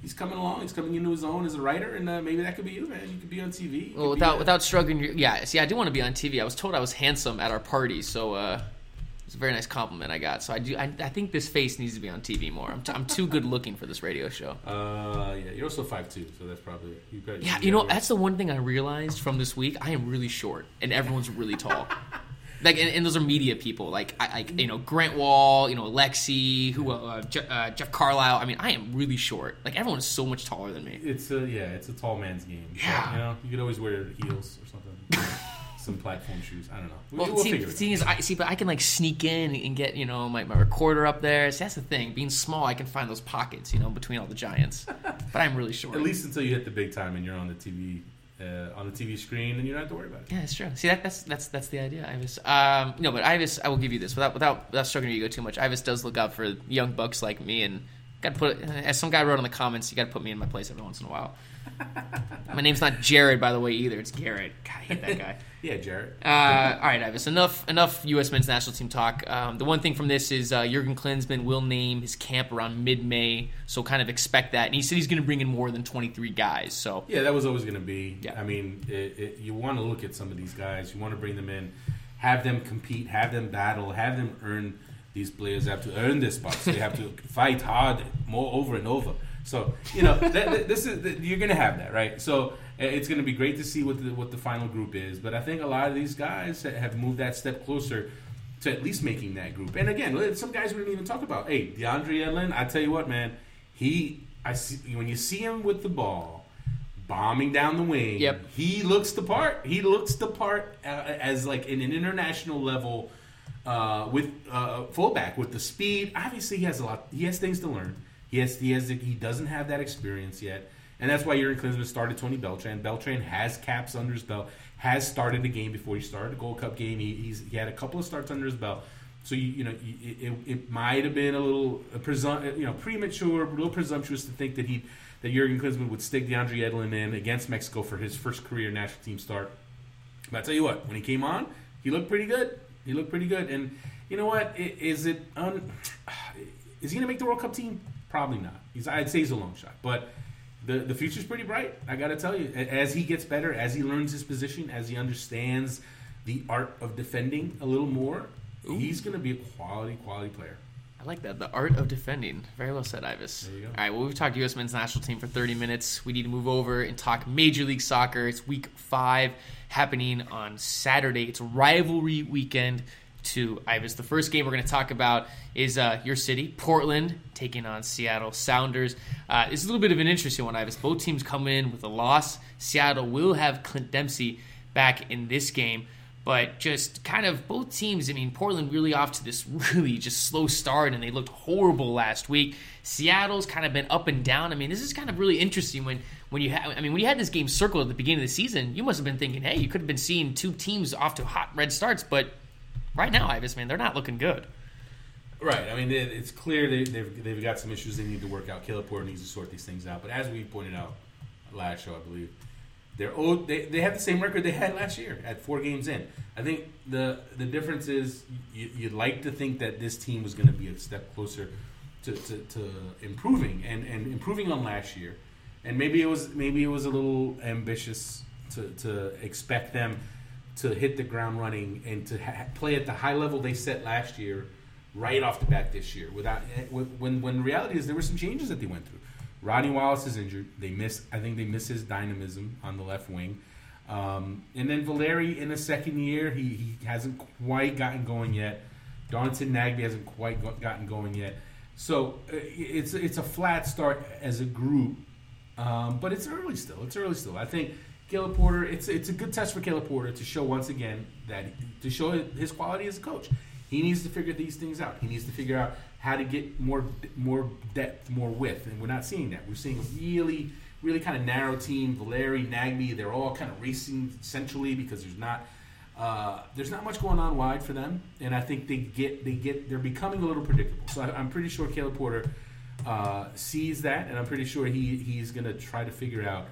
he's coming along. He's coming into his own as a writer, and maybe that could be you, man. You could be on TV. Well, without struggling, yeah. See, I do want to be on TV. I was told I was handsome at our party, so. It's a very nice compliment I got. So I think this face needs to be on TV more. I'm too good looking for this radio show. Yeah, you're also 5'2", so that's probably it. That's the one thing I realized from this week. I am really short, and everyone's really tall. and those are media people. Grant Wall, Alexi, Jeff Carlisle. I mean, I am really short. Like everyone's so much taller than me. It's a tall man's game. Yeah, but, you could always wear heels or something. Some platform shoes. I don't know. We'll figure it out. But I can sneak in and get my recorder up there. See, that's the thing. Being small, I can find those pockets between all the giants. But I'm really short. At least until you hit the big time and you're on the TV screen, and you don't have to worry about it. Yeah, that's true. See, that's the idea, Ivis. But Ivis, I will give you this without struggling to go too much. Ivis does look out for young bucks like me, and got to put as some guy wrote in the comments. You got to put me in my place every once in a while. My name's not Jared, by the way, either. It's Garrett. God, I hate that guy. Yeah, Jared. All right, Ivis. Enough U.S. men's national team talk. The one thing from this is Jurgen Klinsmann will name his camp around mid-May, so kind of expect that. And he said he's going to bring in more than 23 guys. So yeah, that was always going to be. Yeah. I mean, you want to look at some of these guys. You want to bring them in, have them compete, have them battle, have them earn. These players have to earn their spots. They have to fight hard, more over and over. So you're going to have that, right? So it's going to be great to see what the final group is. But I think a lot of these guys have moved that step closer to at least making that group. And again, some guys we didn't even talk about. Hey, DeAndre Edlin, I tell you what, man, when you see him with the ball, bombing down the wing, yep. He looks the part. He looks the part as in an international level with fullback with the speed. Obviously, he has a lot. He has things to learn. He doesn't have that experience yet, and that's why Jurgen Klinsmann started Tony Beltran. Beltran has caps under his belt, has started the game before he started the Gold Cup game. He had a couple of starts under his belt, so it might have been a little premature, a little presumptuous to think that Jurgen Klinsmann would stick DeAndre Edlin in against Mexico for his first career national team start. But I tell you what, when he came on, he looked pretty good. He looked pretty good, and you know what? Is he going to make the World Cup team? Probably not. I'd say he's a long shot. But the future's pretty bright, I got to tell you. As he gets better, as he learns his position, as he understands the art of defending a little more, he's going to be a quality player. I like that. The art of defending. Very well said, Ivis. There you go. All right, well, we've talked U.S. men's national team for 30 minutes. We need to move over and talk Major League Soccer. It's week 5 happening on Saturday. It's rivalry weekend to Ivis. The first game we're going to talk about is your city, Portland, taking on Seattle Sounders. It's a little bit of an interesting one, Ivis. Both teams come in with a loss. Seattle will have Clint Dempsey back in this game. But just kind of both teams, I mean, Portland really off to this really just slow start, and they looked horrible last week. Seattle's kind of been up and down. I mean, this is kind of really interesting when you had this game circled at the beginning of the season, you must have been thinking, hey, you could have been seeing two teams off to hot red starts. But right now, Ivis, man, they're not looking good. Right. I mean, it's clear they've got some issues they need to work out. Caleb Porter needs to sort these things out. But as we pointed out last show, I believe, They have the same record they had last year at 4 games in. I think the difference is you'd like to think that this team was going to be a step closer to improving and improving on last year, and maybe it was a little ambitious to expect them to hit the ground running and to play at the high level they set last year right off the bat this year. When reality is there were some changes that they went through. Rodney Wallace is injured. I think they miss his dynamism on the left wing. And then Valeri in the second year, he hasn't quite gotten going yet. Darnton Nagby hasn't quite gotten going yet. So it's a flat start as a group. But it's early still. I think Caleb Porter, it's a good test for Caleb Porter to show once again to show his quality as a coach. He needs to figure these things out. He needs to figure out how to get more depth, more width, and we're not seeing that. We're seeing a really, really kind of narrow team. Valeri, Nagby, they're all kind of racing centrally because there's not much going on wide for them, and I think they're becoming a little predictable. So I'm pretty sure Caleb Porter sees that, and I'm pretty sure he's going to try to figure out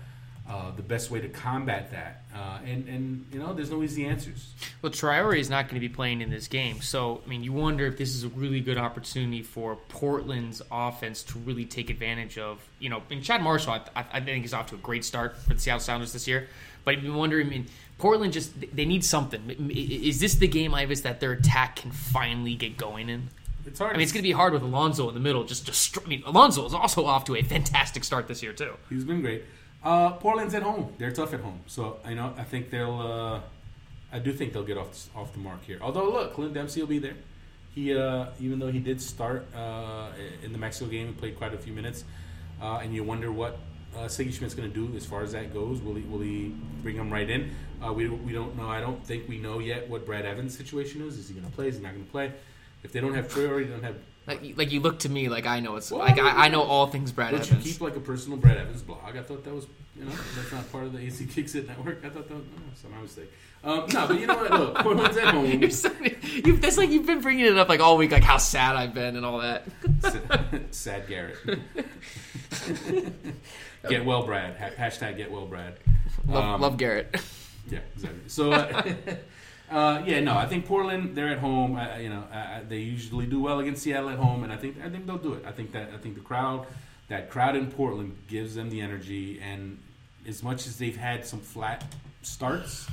the best way to combat that. And you know, there's no easy answers. Well, Traore is not going to be playing in this game. So, I mean, you wonder if this is a really good opportunity for Portland's offense to really take advantage of, you know, and Chad Marshall, I think, is off to a great start for the Seattle Sounders this year. But you wonder, I mean, Portland just, they need something. Is this the game, Ivis, that their attack can finally get going in? It's hard. I mean, it's going to be hard with Alonso in the middle. Alonso is also off to a fantastic start this year, too. He's been great. Portland's at home. They're tough at home, so you know I think they'll. I do think they'll get off the mark here. Although look, Clint Dempsey will be there. He even though he did start in the Mexico game, he played quite a few minutes, and you wonder what Siggy Schmidt's going to do as far as that goes. Will he bring him right in? We don't know. I don't think we know yet what Brad Evans' situation is. Is he going to play? Is he not going to play? If they don't have Traore, they don't have. Like you look to me like I know it's well, like I know all things Brad Evans. Don't you keep like a personal Brad Evans blog? I thought that was that's not part of the AC Kicks It network. I thought that was my mistake. No, but you know what? Look, Portland's at home. That's like you've been bringing it up like all week, like how sad I've been and all that. Sad Garrett. Get well, Brad. Hashtag get well, Brad. Love Garrett. Yeah, exactly. So. I think Portland, they're at home. They usually do well against Seattle at home, and I think they'll do it. I think that crowd in Portland gives them the energy. And as much as they've had some flat starts,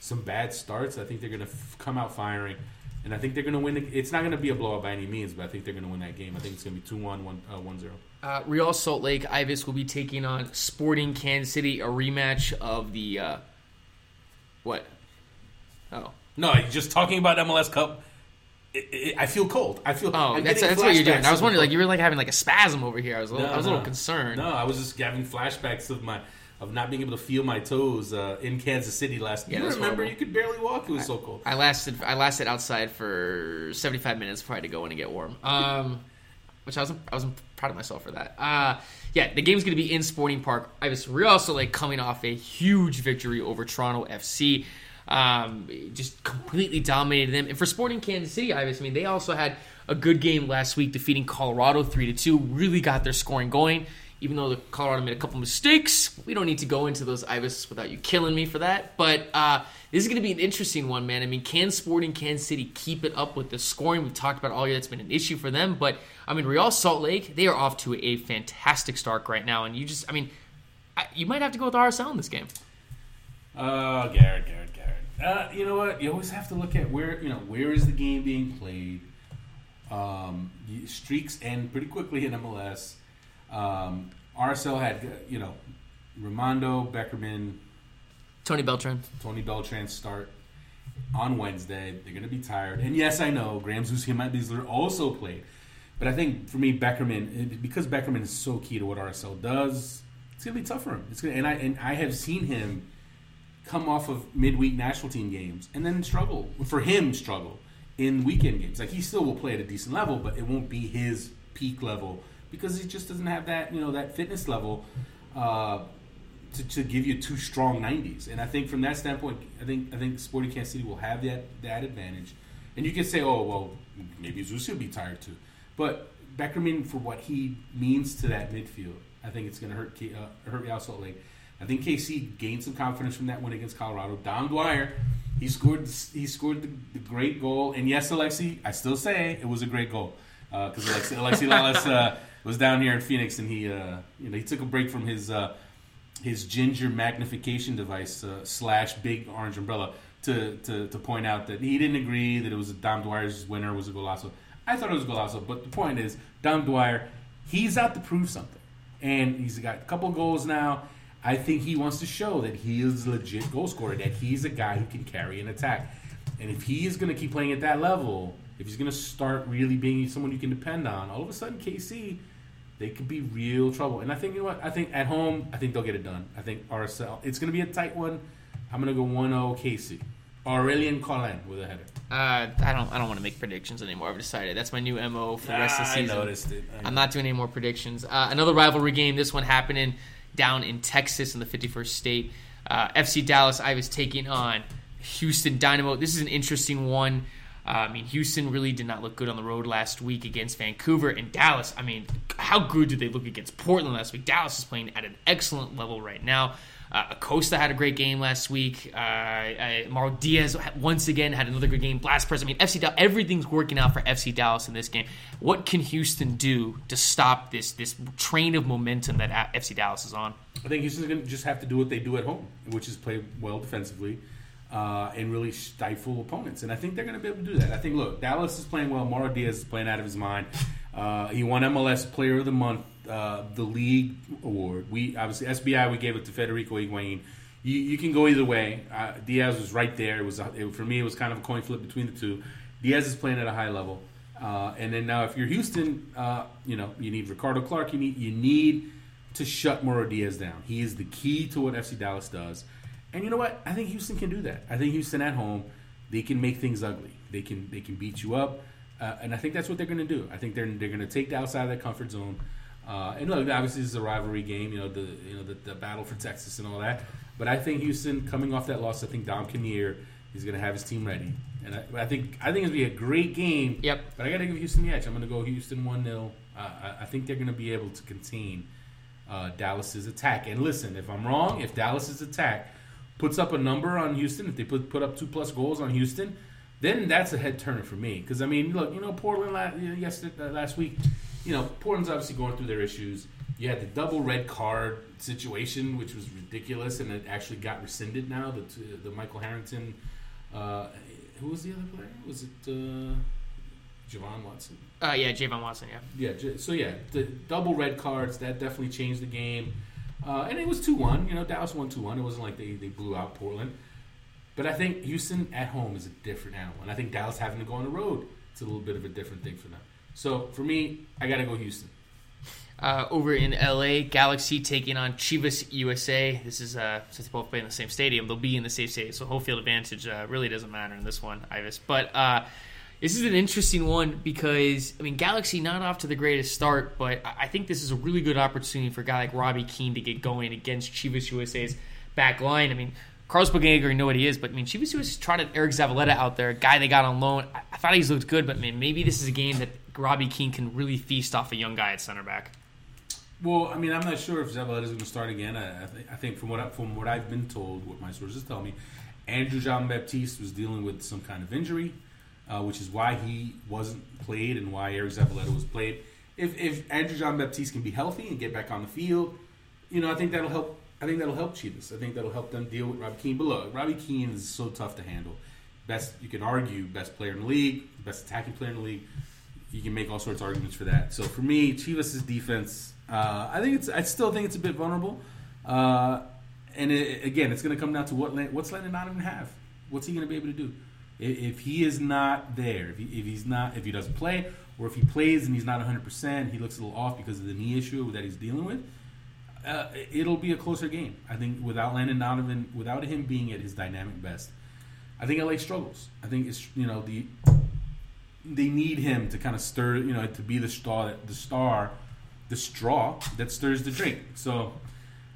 some bad starts, I think they're going to come out firing, and I think they're going to win. It's not going to be a blowout by any means, but I think they're going to win that game. I think it's going to be 2-1, 1-0. Real Salt Lake, Ivis will be taking on Sporting Kansas City, a rematch of the what? Oh. No, you're just talking about MLS Cup. I feel cold. That's what you're doing. I was wondering, like you were like having like a spasm over here. I was a little concerned. No, I was just having flashbacks of not being able to feel my toes in Kansas City last year. Yeah, remember, you could barely walk. It was so cold. I lasted outside for 75 minutes before I had to go in and get warm. Which I wasn't proud of myself for that. The game's going to be in Sporting Park. I was also like coming off a huge victory over Toronto FC. Just completely dominated them. And for Sporting Kansas City, Ivis, I mean, they also had a good game last week, defeating Colorado 3-2. Really got their scoring going. even though the Colorado made a couple mistakes. We don't need to go into those, Ivis, without you killing me for that. But this is going to be an interesting one, man. I mean, can Sporting Kansas City keep it up with the scoring? We've talked about all year that's been an issue for them. But, I mean, Real Salt Lake, they are off to a fantastic start right now. And you just, I mean, you might have to go with RSL in this game. Oh, Garrett. You know what? You always have to look at where is the game being played. Streaks end pretty quickly in MLS. RSL had, Raimondo, Beckerman, Tony Beltran start on Wednesday. They're going to be tired. And yes, I know, Graham Zuski and Matt Besler also played. But I think, for me, Beckerman, because Beckerman is so key to what RSL does, it's going to be tough for him. And I have seen him come off of midweek national team games and then struggle in weekend games. Like, he still will play at a decent level, but it won't be his peak level because he just doesn't have that, that fitness level to give you two strong 90s. And I think from that standpoint, I think Sporting Kansas City will have that advantage. And you can say, oh, well, maybe Zusi will be tired too. But Beckerman, for what he means to that midfield, I think it's going to hurt Real Salt Lake. I think KC gained some confidence from that win against Colorado. Don Dwyer, he scored the great goal. And yes, Alexi, I still say it was a great goal because Alexi Lalas was down here in Phoenix, and he took a break from his ginger magnification device / big orange umbrella to point out that he didn't agree that it was Don Dwyer's winner was a golazo. I thought it was a golazo, but the point is Don Dwyer, he's out to prove something, and he's got a couple goals now. I think he wants to show that he is a legit goal scorer, that he's a guy who can carry an attack. And if he is going to keep playing at that level, if he's going to start really being someone you can depend on, all of a sudden KC, they could be real trouble. And I think, I think at home, I think they'll get it done. I think RSL, it's going to be a tight one. I'm going to go 1-0 KC. Aurelien Collin with a header. I don't want to make predictions anymore. I've decided that's my new MO for the rest of the season. I noticed it. I'm not doing any more predictions. Another rivalry game, this one happening down in Texas in the 51st state. FC Dallas, Ivis, taking on Houston Dynamo. This is an interesting one. I mean, Houston really did not look good on the road last week against Vancouver. And Dallas, I mean, how good did they look against Portland last week? Dallas is playing at an excellent level right now. Acosta had a great game last week. Mauro Diaz once again had another good game. Blast press. I mean, FC Dallas, everything's working out for FC Dallas in this game. What can Houston do to stop this train of momentum that FC Dallas is on? I think Houston's going to just have to do what they do at home, which is play well defensively and really stifle opponents. And I think they're going to be able to do that. I think, look, Dallas is playing well. Mauro Diaz is playing out of his mind. He won MLS Player of the Month. The league award. We obviously SBI. We gave it to Federico Higuain. You can go either way. Diaz was right there. It was for me. It was kind of a coin flip between the two. Diaz is playing at a high level, and then now if you're Houston, you need Ricardo Clark. You need to shut Mauro Diaz down. He is the key to what FC Dallas does, and you know what? I think Houston can do that. I think Houston at home, they can make things ugly. They can beat you up, and I think that's what they're going to do. I think they're going to take Dallas out of their comfort zone. And look, obviously this is a rivalry game, the battle for Texas and all that. But I think Houston, coming off that loss, I think Dom Kinnear is going to have his team ready, and I think it's going to be a great game. Yep. But I got to give Houston the edge. I'm going to go Houston 1-0. I think they're going to be able to contain Dallas's attack. And listen, if I'm wrong, if Dallas's attack puts up a number on Houston, if they put up 2+ goals on Houston, then that's a head turner for me. Because I mean, look, Portland last week. Portland's obviously going through their issues. You had the double red card situation, which was ridiculous, and it actually got rescinded now. The Michael Harrington, who was the other player? Was it Javon Watson? Yeah, Javon Watson, yeah. Yeah, so yeah, the double red cards, that definitely changed the game. And it was 2-1. Dallas won 2-1. It wasn't like they blew out Portland. But I think Houston at home is a different animal. And I think Dallas having to go on the road, it's a little bit of a different thing for them. So, for me, I got to go Houston. Over in L.A., Galaxy taking on Chivas USA. This is, since they both play in the same stadium, they'll be in the same stadium. So, home field advantage really doesn't matter in this one, Ivis. But this is an interesting one because, I mean, Galaxy not off to the greatest start, but I think this is a really good opportunity for a guy like Robbie Keane to get going against Chivas USA's back line. I mean, Carlos Boganger, you know what he is, but I mean, Chivas USA trotted Eric Zavaleta out there, a guy they got on loan. I thought he's looked good, but man, maybe this is a game that Robbie Keane can really feast off a young guy at center back. Well, I mean, I'm not sure if Zabaleta is going to start again. I think from what I've been told, what my sources tell me, Andrew Jean-Baptiste was dealing with some kind of injury, which is why he wasn't played and why Eric Zabaleta was played. If Andrew Jean-Baptiste can be healthy and get back on the field, you know, I think that'll help. I think that'll help Chivas. I think that'll help them deal with Robbie Keane. But look, Robbie Keane is so tough to handle. Best, you can argue, best player in the league, best attacking player in the league. You can make all sorts of arguments for that. So for me, Chivas' defense, I still think it's a bit vulnerable. And it's going to come down to what's Landon Donovan have. What's he going to be able to do? If he is not there, if he doesn't play, or if he plays and he's not 100%, he looks a little off because of the knee issue that he's dealing with, it'll be a closer game. I think without Landon Donovan, without him being at his dynamic best, I think LA struggles. I think it's, you know, they need him to kind of stir, you know, to be the straw that stirs the drink. So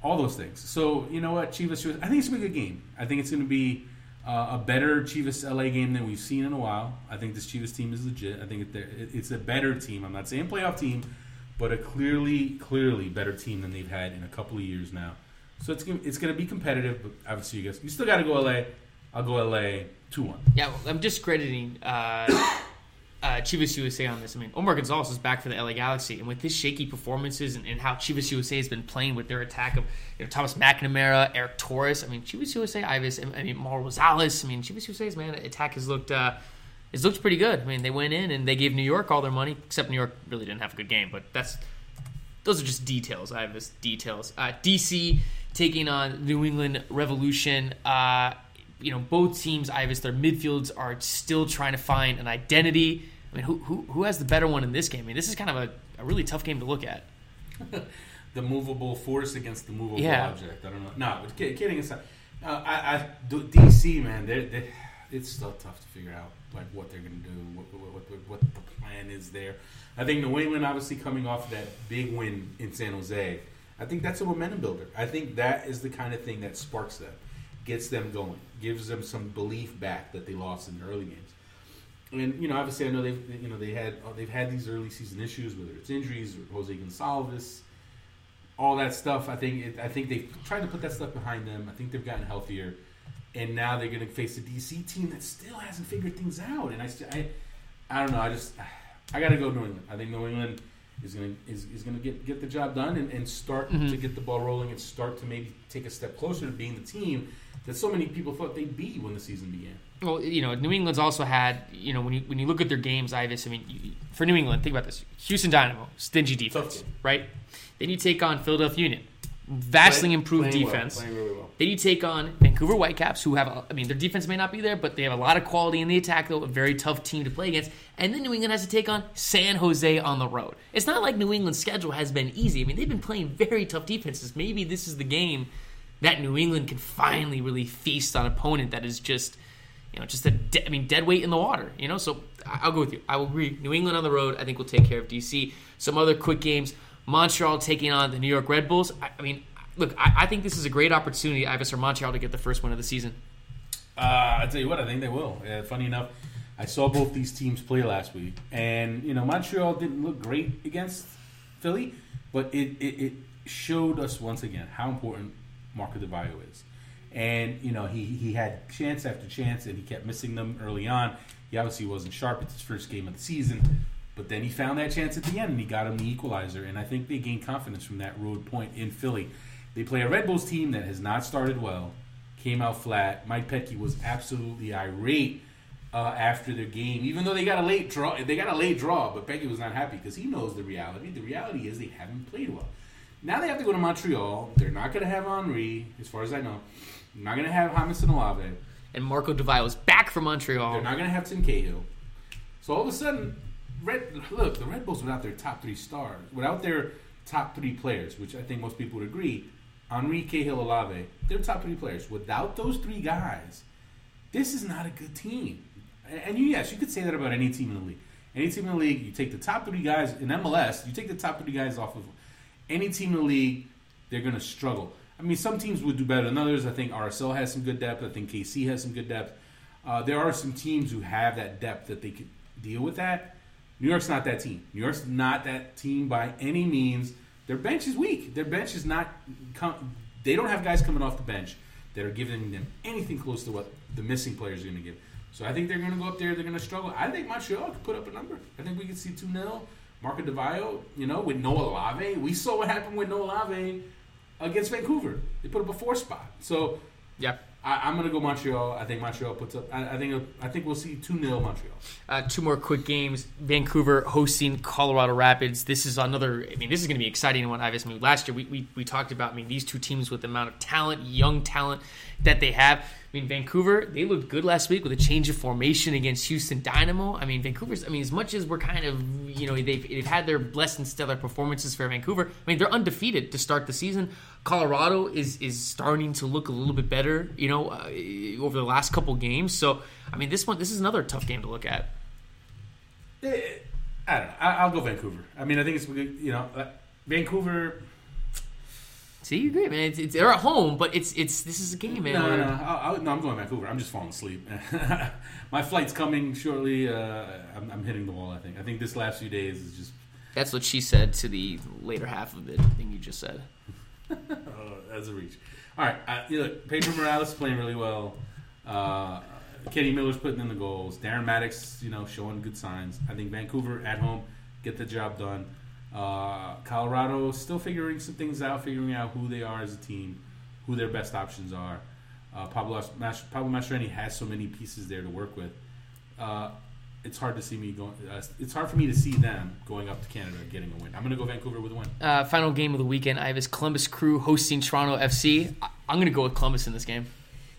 all those things. So you know what, Chivas, I think it's gonna be a good game. I think it's gonna be a better Chivas LA game than we've seen in a while. I think this Chivas team is legit. I think it's a better team. I'm not saying playoff team, but a clearly better team than they've had in a couple of years now. So it's gonna be competitive, but obviously you still gotta go LA. I'll go LA 2-1. Yeah, well, I'm discrediting Chivas USA on this. I mean, Omar Gonzalez is back for the L.A. Galaxy, and with his shaky performances and how Chivas USA has been playing with their attack of, you know, Thomas McNamara, Eric Torres. I mean, Chivas USA, Ivis, I mean, Omar Gonzalez. I mean, Chivas USA's, man, attack has looked pretty good. I mean, they went in and they gave New York all their money, except New York really didn't have a good game. But those are just details, Ivis, details. D.C. taking on New England Revolution. You know, both teams, Ivis, their midfields are still trying to find an identity. I mean, who has the better one in this game? I mean, this is kind of a really tough game to look at. The movable force against the movable object. I don't know. No, kidding aside. DC, man, it's still tough to figure out like what they're going to do, what the plan is there. I think New England, obviously coming off that big win in San Jose, I think that's a momentum builder. I think that is the kind of thing that sparks them, gets them going, gives them some belief back that they lost in the early games. And you know, obviously, I know they've had these early season issues, whether it's injuries or Jose Gonzalez, all that stuff. I think they've tried to put that stuff behind them. I think they've gotten healthier, and now they're going to face a DC team that still hasn't figured things out. And I don't know. I got to go New England. I think New England is going to get the job done and start to get the ball rolling and start to maybe take a step closer to being the team that so many people thought they'd be when the season began. Well, you know, New England's also had, you know, when you look at their games, Ivis, I mean, for New England, think about this. Houston Dynamo, stingy defense, right? Then you take on Philadelphia Union, vastly improved defense. Well, playing really well. Then you take on Vancouver Whitecaps, who have, their defense may not be there, but they have a lot of quality in the attack, though, a very tough team to play against. And then New England has to take on San Jose on the road. It's not like New England's schedule has been easy. I mean, they've been playing very tough defenses. Maybe this is the game that New England can finally really feast on an opponent that is just, you know, just dead weight in the water, you know? So I'll go with you. I will agree. New England on the road, I think, will take care of D.C. Some other quick games, Montreal taking on the New York Red Bulls. I think this is a great opportunity, Ivis, for Montreal to get the first win of the season. I tell you what, I think they will. Funny enough, I saw both these teams play last week. And, you know, Montreal didn't look great against Philly, but it showed us once again how important Marco de Valle is. And, you know, he had chance after chance, and he kept missing them early on. He obviously wasn't sharp. It's his first game of the season. But then he found that chance at the end, and he got him the equalizer. And I think they gained confidence from that road point in Philly. They play a Red Bulls team that has not started well, came out flat. Mike Petke was absolutely irate after their game, even though they got a late draw. But Petke was not happy because he knows the reality. The reality is they haven't played well. Now they have to go to Montreal. They're not going to have Henry, as far as I know. They're not going to have James Olave. And Marco de Valle is back from Montreal. They're not going to have Tim Cahill. So all of a sudden, the Red Bulls without their top three stars, without their top three players, which I think most people would agree, Henry, Cahill, Olave, they're top three players. Without those three guys, this is not a good team. And you could say that about any team in the league. Any team in the league, you take the top three guys in MLS, you take the top three guys off of any team in the league, they're going to struggle. I mean, some teams would do better than others. I think RSL has some good depth. I think KC has some good depth. There are some teams who have that depth that they can deal with that. New York's not that team. New York's not that team by any means. Their bench is weak. Their bench is not – they don't have guys coming off the bench that are giving them anything close to what the missing players are going to give. So I think they're going to go up there. They're going to struggle. I think Montreal could put up a number. I think we could see 2-0. Marco De Vaio, you know, with Noah Olave. We saw what happened with Noah Olave against Vancouver. They put up a 4 spot. So yeah, I'm going to go Montreal. I think Montreal puts up. I think we'll see 2-0 Montreal. Two more quick games. Vancouver hosting Colorado Rapids. This is another. I mean, this is going to be exciting. One Ivis, I mean, last year we talked about. I mean, these two teams with the amount of talent, young talent that they have. I mean, Vancouver, they looked good last week with a change of formation against Houston Dynamo. I mean, Vancouver's. I mean, as much as we're kind of, you know, they've had their less than stellar performances for Vancouver. I mean, they're undefeated to start the season. Colorado is starting to look a little bit better, you know, over the last couple games. So, I mean, this is another tough game to look at. I don't know. I'll go Vancouver. I mean, I think it's, you know, Vancouver. See, you agree, man. They're at home, but it's this is a game, man. No, I'm going to Vancouver. I'm just falling asleep. My flight's coming shortly. I'm hitting the wall, I think. I think this last few days is just... That's what she said to the later half of the thing you just said. That's a reach. All right. Look, Pedro Morales is playing really well. Kenny Miller's putting in the goals. Darren Maddox, you know, showing good signs. I think Vancouver at home, get the job done. Colorado still figuring some things out, figuring out who they are as a team, who their best options are. Pablo Mastroeni has so many pieces there to work with. It's hard to see me going. It's hard for me to see them going up to Canada and getting a win. I'm going to go Vancouver with a win. Final game of the weekend. I have is Columbus Crew hosting Toronto FC. I'm going to go with Columbus in this game.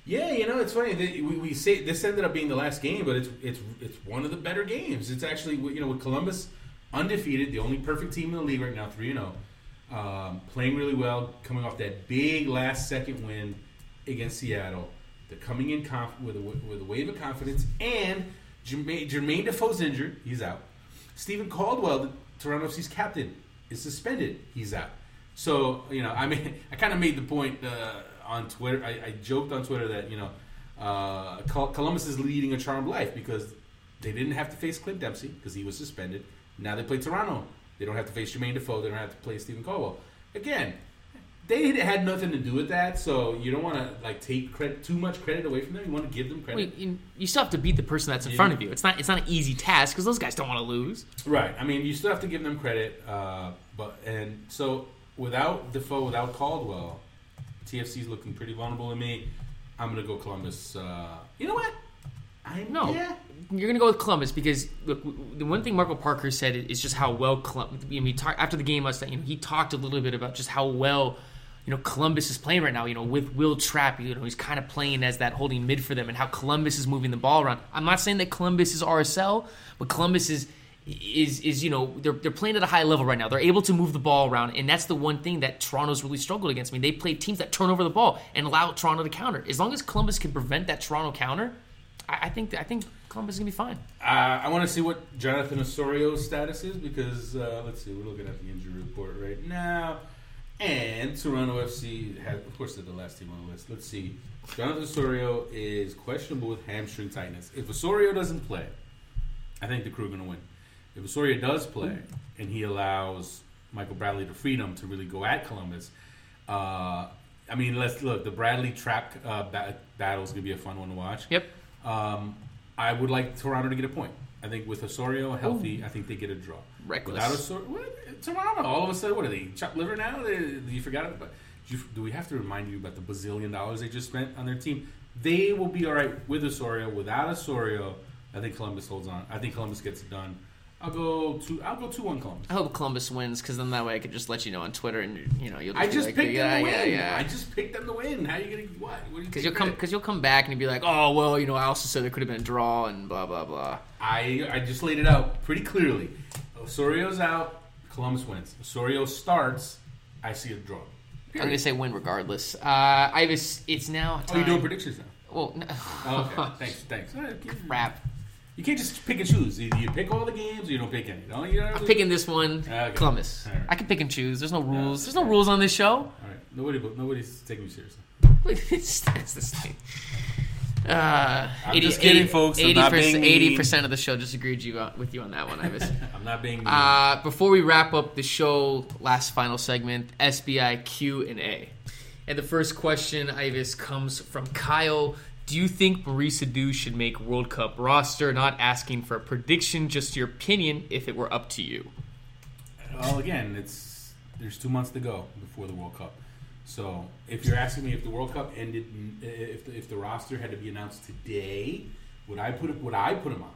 Yeah, you know, it's funny. We say this ended up being the last game, but it's one of the better games. It's actually, you know, with Columbus undefeated, the only perfect team in the league right now, 3-0, playing really well, coming off that big last-second win against Seattle. They're coming in with a wave of confidence, and Jermaine Defoe's injured. He's out. Stephen Caldwell, the Toronto FC's captain, is suspended. He's out. So, you know, I mean, I kind of made the point on Twitter. I joked on Twitter that, you know, Columbus is leading a charmed life because they didn't have to face Clint Dempsey because he was suspended. Now they play Toronto. They don't have to face Jermaine Defoe. They don't have to play Stephen Caldwell. Again, they had nothing to do with that, so you don't want to like take too much credit away from them. You want to give them credit. Well, you still have to beat the person that's in front of you. It's not an easy task because those guys don't want to lose. Right. I mean, you still have to give them credit. And so without Defoe, without Caldwell, TFC's looking pretty vulnerable to me. I'm going to go Columbus. You know what? Yeah. You're going to go with Columbus because, look, the one thing Marco Parker said is just how well Columbus... I mean, after the game last night, you know, he talked a little bit about just how well, you know, Columbus is playing right now, you know, with Will Trapp. You know, he's kind of playing as that holding mid for them and how Columbus is moving the ball around. I'm not saying that Columbus is RSL, but Columbus is you know, they're playing at a high level right now. They're able to move the ball around, and that's the one thing that Toronto's really struggled against. I mean, they play teams that turn over the ball and allow Toronto to counter. As long as Columbus can prevent that Toronto counter... I think Columbus is going to be fine. I want to see what Jonathan Osorio's status is because, let's see, we're looking at the injury report right now. And Toronto FC, of course, they're the last team on the list. Let's see. Jonathan Osorio is questionable with hamstring tightness. If Osorio doesn't play, I think the Crew are going to win. If Osorio does play and he allows Michael Bradley the freedom to really go at Columbus, I mean, let's look. The Bradley-Trapp battle is going to be a fun one to watch. Yep. I would like Toronto to get a point. I think with Osorio healthy, I think they get a draw. Reckless. Without Osorio, Toronto, all of a sudden, what are they? Chopped liver now? You forgot it? But do we have to remind you about the $bazillion they just spent on their team? They will be all right with Osorio. Without Osorio, I think Columbus holds on. I think Columbus gets it done. I'll go 2-1 Columbus. I hope Columbus wins because then that way I could just let you know on Twitter and you know you'll. I just picked them to win. Yeah. I just picked them to win. How are you gonna what? Because you'll come back and be like, oh well, you know, I also said there could have been a draw and blah blah blah. I just laid it out pretty clearly. Osorio's out. Columbus wins. Osorio starts. I see a draw. Period. I'm gonna say win regardless. Ivis, it's now. Time. Oh, you're doing predictions now. Well, no. Okay. Thanks. All right, crap. You can't just pick and choose. Either you pick all the games or you don't pick any. I'm picking this one, okay. Columbus. Right. I can pick and choose. There's no rules. There's no rules on this show. All right. Nobody's taking me seriously. It's this thing. I'm 80, just kidding, 80, folks. 80% of the show disagreed with you on that one, Ivis. I'm not being mean. Before we wrap up the show, last final segment, SBI Q&A. And the first question, Ivis, comes from Kyle. Do you think Maurice Edu should make World Cup roster? Not asking for a prediction, just your opinion if it were up to you. Well, again, there's 2 months to go before the World Cup. So if you're asking me if the World Cup ended, if the roster had to be announced today, would I put him on?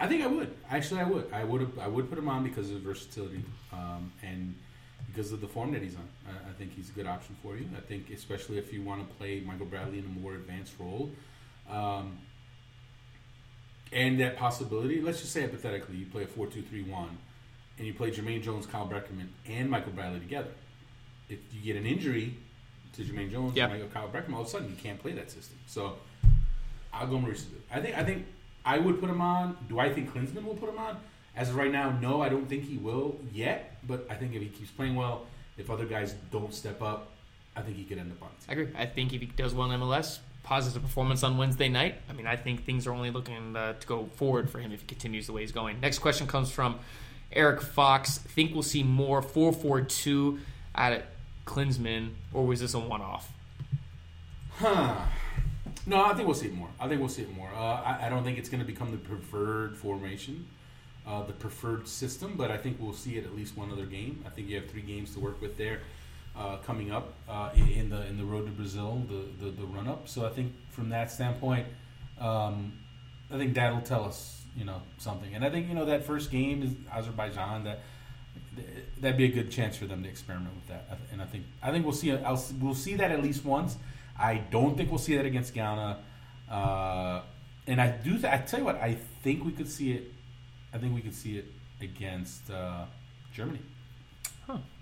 I think I would. Actually, I would put him on because of his versatility and because of the form that he's on. I think he's a good option for you. I think especially if you want to play Michael Bradley in a more advanced role, and that possibility. Let's just say hypothetically, you play a 4-2-3-1, and you play Jermaine Jones, Kyle Beckerman, and Michael Bradley together. If you get an injury to Jermaine Jones and Kyle Beckerman, all of a sudden you can't play that system. So I'll go Maurice Edu. I think I would put him on. Do I think Klinsmann will put him on? As of right now, no, I don't think he will yet. But I think if he keeps playing well, if other guys don't step up, I think he could end up on the team. I agree. I think if he does well in MLS, positive performance on Wednesday night, I mean, I think things are only looking to go forward for him if he continues the way he's going. Next question comes from Eric Fox. Think we'll see more 4-4-2 at Klinsmann, or was this a one-off? No, I think we'll see it more. I don't think it's going to become the preferred formation, the preferred system, but I think we'll see it at least one other game. I think you have 3 games to work with there coming up in the road to Brazil, the run-up. So I think from that standpoint, I think that'll tell us something. And I think that first game is Azerbaijan. That'd be a good chance for them to experiment with that, and I think we'll see that at least once. I don't think we'll see that against Ghana, and I do. I tell you what, I think we could see it. I think we could see it against Germany.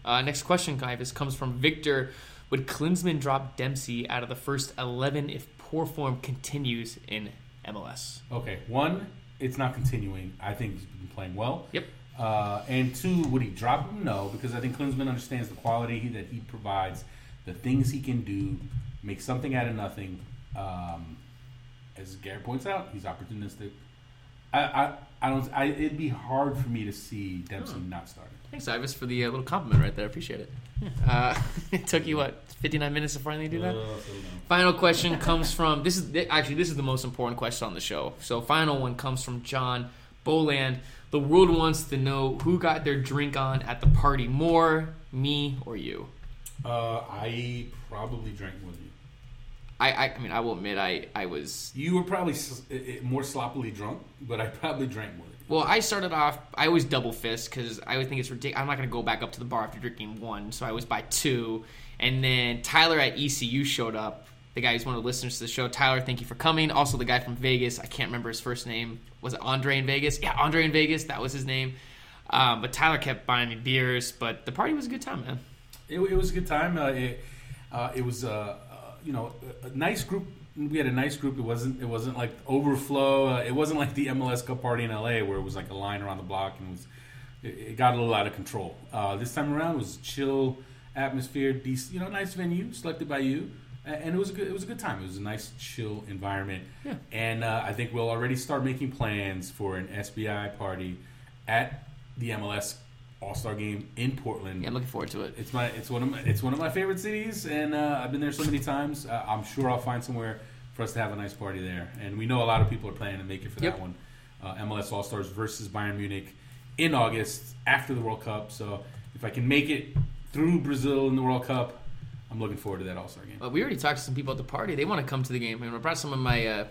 Next question, Ivis, comes from Victor. Would Klinsmann drop Dempsey out of the first 11 if poor form continues in MLS? Okay, 1, it's not continuing. I think he's been playing well. Yep. And 2, would he drop him? No, because I think Klinsmann understands the quality that he provides, the things he can do, make something out of nothing. As Garrett points out, he's opportunistic. It'd be hard for me to see Dempsey not starting. Thanks, Ivis, for the little compliment right there. I appreciate it. Yeah. It took you, 59 minutes to finally do that? Final question comes from... This is the most important question on the show. So final one comes from John Boland. The world wants to know who got their drink on at the party more, me or you? I probably drank with you. I mean, I will admit I was... You were probably more sloppily drunk, but I probably drank with you. Well, I started off... I always double fist because I always think it's ridiculous. I'm not going to go back up to the bar after drinking 1, so I was by 2. And then Tyler at ECU showed up. The guy who's one of the listeners to the show. Tyler, thank you for coming. Also, the guy from Vegas. I can't remember his first name. Was it Andre in Vegas? Yeah, Andre in Vegas. That was his name. But Tyler kept buying me beers. But the party was a good time, man. It was a good time. It was a nice group. We had a nice group. It wasn't like overflow. It wasn't like the MLS Cup party in LA where it was like a line around the block and it got a little out of control. This time around it was chill atmosphere, decent, nice venue selected by you. And it was a good time. It was a nice, chill environment. Yeah. And I think we'll already start making plans for an SBI party at the MLS All-Star Game in Portland. Yeah, I'm looking forward to it. It's one of my favorite cities, and I've been there so many times. I'm sure I'll find somewhere for us to have a nice party there. And we know a lot of people are planning to make it for that one. MLS All-Stars versus Bayern Munich in August after the World Cup. So if I can make it through Brazil in the World Cup, I'm looking forward to that All-Star game. Well, we already talked to some people at the party. They want to come to the game. I mean, I brought some of my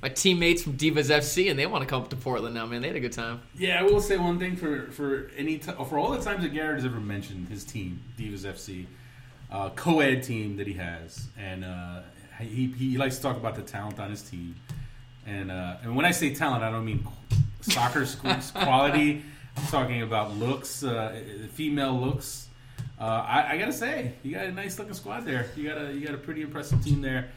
my teammates from Divas FC, and they want to come up to Portland now, man. They had a good time. Yeah, I will say one thing for all the times that Garrett has ever mentioned his team, Divas FC, co-ed team that he has, and he likes to talk about the talent on his team. And when I say talent, I don't mean soccer schools quality. I'm talking about looks, female looks. I gotta say, you got a nice looking squad there. You got a pretty impressive team there.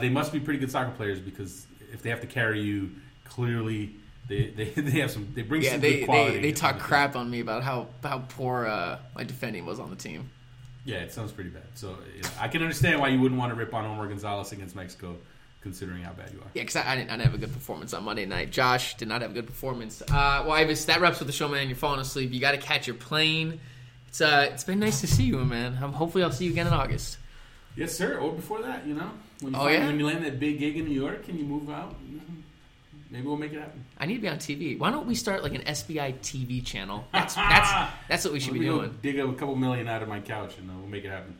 They must be pretty good soccer players because if they have to carry you, clearly they have some. They bring some good quality. They talk crap on me about how poor my defending was on the team. Yeah, it sounds pretty bad. So I can understand why you wouldn't want to rip on Omar Gonzalez against Mexico, considering how bad you are. Yeah, because I didn't have a good performance on Monday night. Josh did not have a good performance. Well, Ivis, that wraps up the show, man. You're falling asleep. You got to catch your plane. It's been nice to see you, man. Hopefully I'll see you again in August. Yes, sir. Or before that, you know. When you land that big gig in New York and you move out, maybe we'll make it happen. I need to be on TV. Why don't we start like an SBI TV channel? That's what we should be doing. Dig up a couple million out of my couch and we'll make it happen.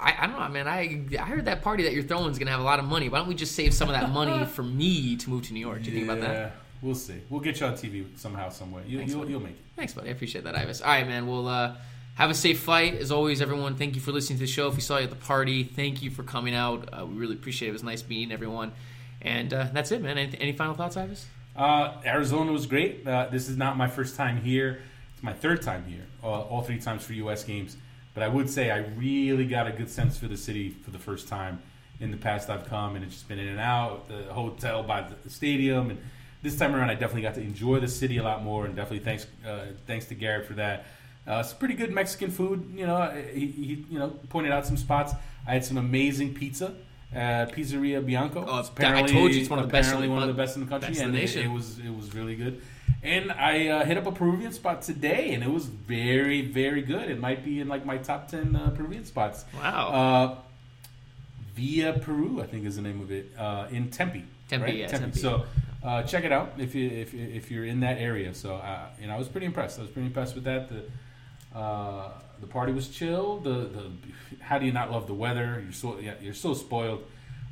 I don't know, man. I heard that party that you're throwing is going to have a lot of money. Why don't we just save some of that money for me to move to New York? Do you think about that? Yeah, we'll see. We'll get you on TV somehow, some way. You'll make it. Thanks, buddy. I appreciate that, Ivis. All right, man. We'll have a safe flight. As always, everyone, thank you for listening to the show. If we saw you at the party, thank you for coming out. We really appreciate it. It was nice meeting everyone. And that's it, man. Any final thoughts, Ivis? Arizona was great. This is not my first time here. It's my third time here, all three times for U.S. games. But I would say I really got a good sense for the city for the first time. In the past, I've come, and it's just been in and out, the hotel by the stadium. And this time around, I definitely got to enjoy the city a lot more, and definitely thanks to Garrett for that. It's pretty good Mexican food. You know, he pointed out some spots. I had some amazing pizza at Pizzeria Bianco. Oh, apparently, I told you it's one of the best in the country. Best in the nation. It was really good. And I hit up a Peruvian spot today, and it was very, very good. It might be in like my top 10 Peruvian spots. Wow. Via Peru, I think is the name of it, in Tempe. Tempe. So check it out if you're in that area. So I was pretty impressed. With that. The party was chill. The how do you not love the weather? You're so spoiled.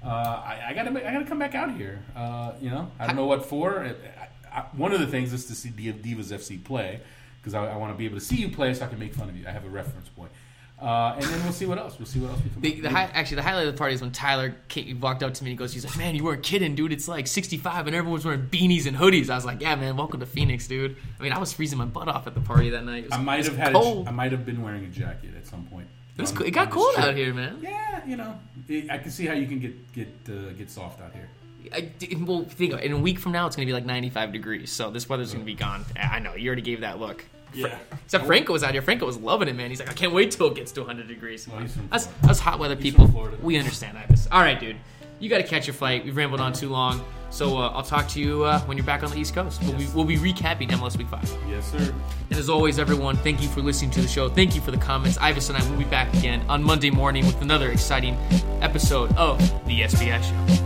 I gotta come back out here. I don't know what for. One of the things is to see Divas FC play, because I want to be able to see you play so I can make fun of you. I have a reference point. And then we'll see what else. We come back. Actually, the highlight of the party is when Tyler walked up to me and he's like, man, you weren't kidding, dude. It's like 65 and everyone's wearing beanies and hoodies. I was like, yeah, man, welcome to Phoenix, dude. I mean, I was freezing my butt off at the party that night. I might have been wearing a jacket at some point. It got cold out here, man. Yeah, I can see how you can get soft out here. Think of it. In a week from now, it's going to be like 95 degrees. So this weather's going to be gone. I know. You already gave that look. Yeah. Except Franco was out here. Franco was loving it, man. He's like, I can't wait till it gets to 100 degrees. Well, us hot weather people, we understand, Ivis. All right, dude. You got to catch your flight. We've rambled on too long. So I'll talk to you when you're back on the East Coast. We'll be recapping MLS Week 5. Yes, sir. And as always, everyone, thank you for listening to the show. Thank you for the comments. Ivis and I will be back again on Monday morning with another exciting episode of the SBI Show.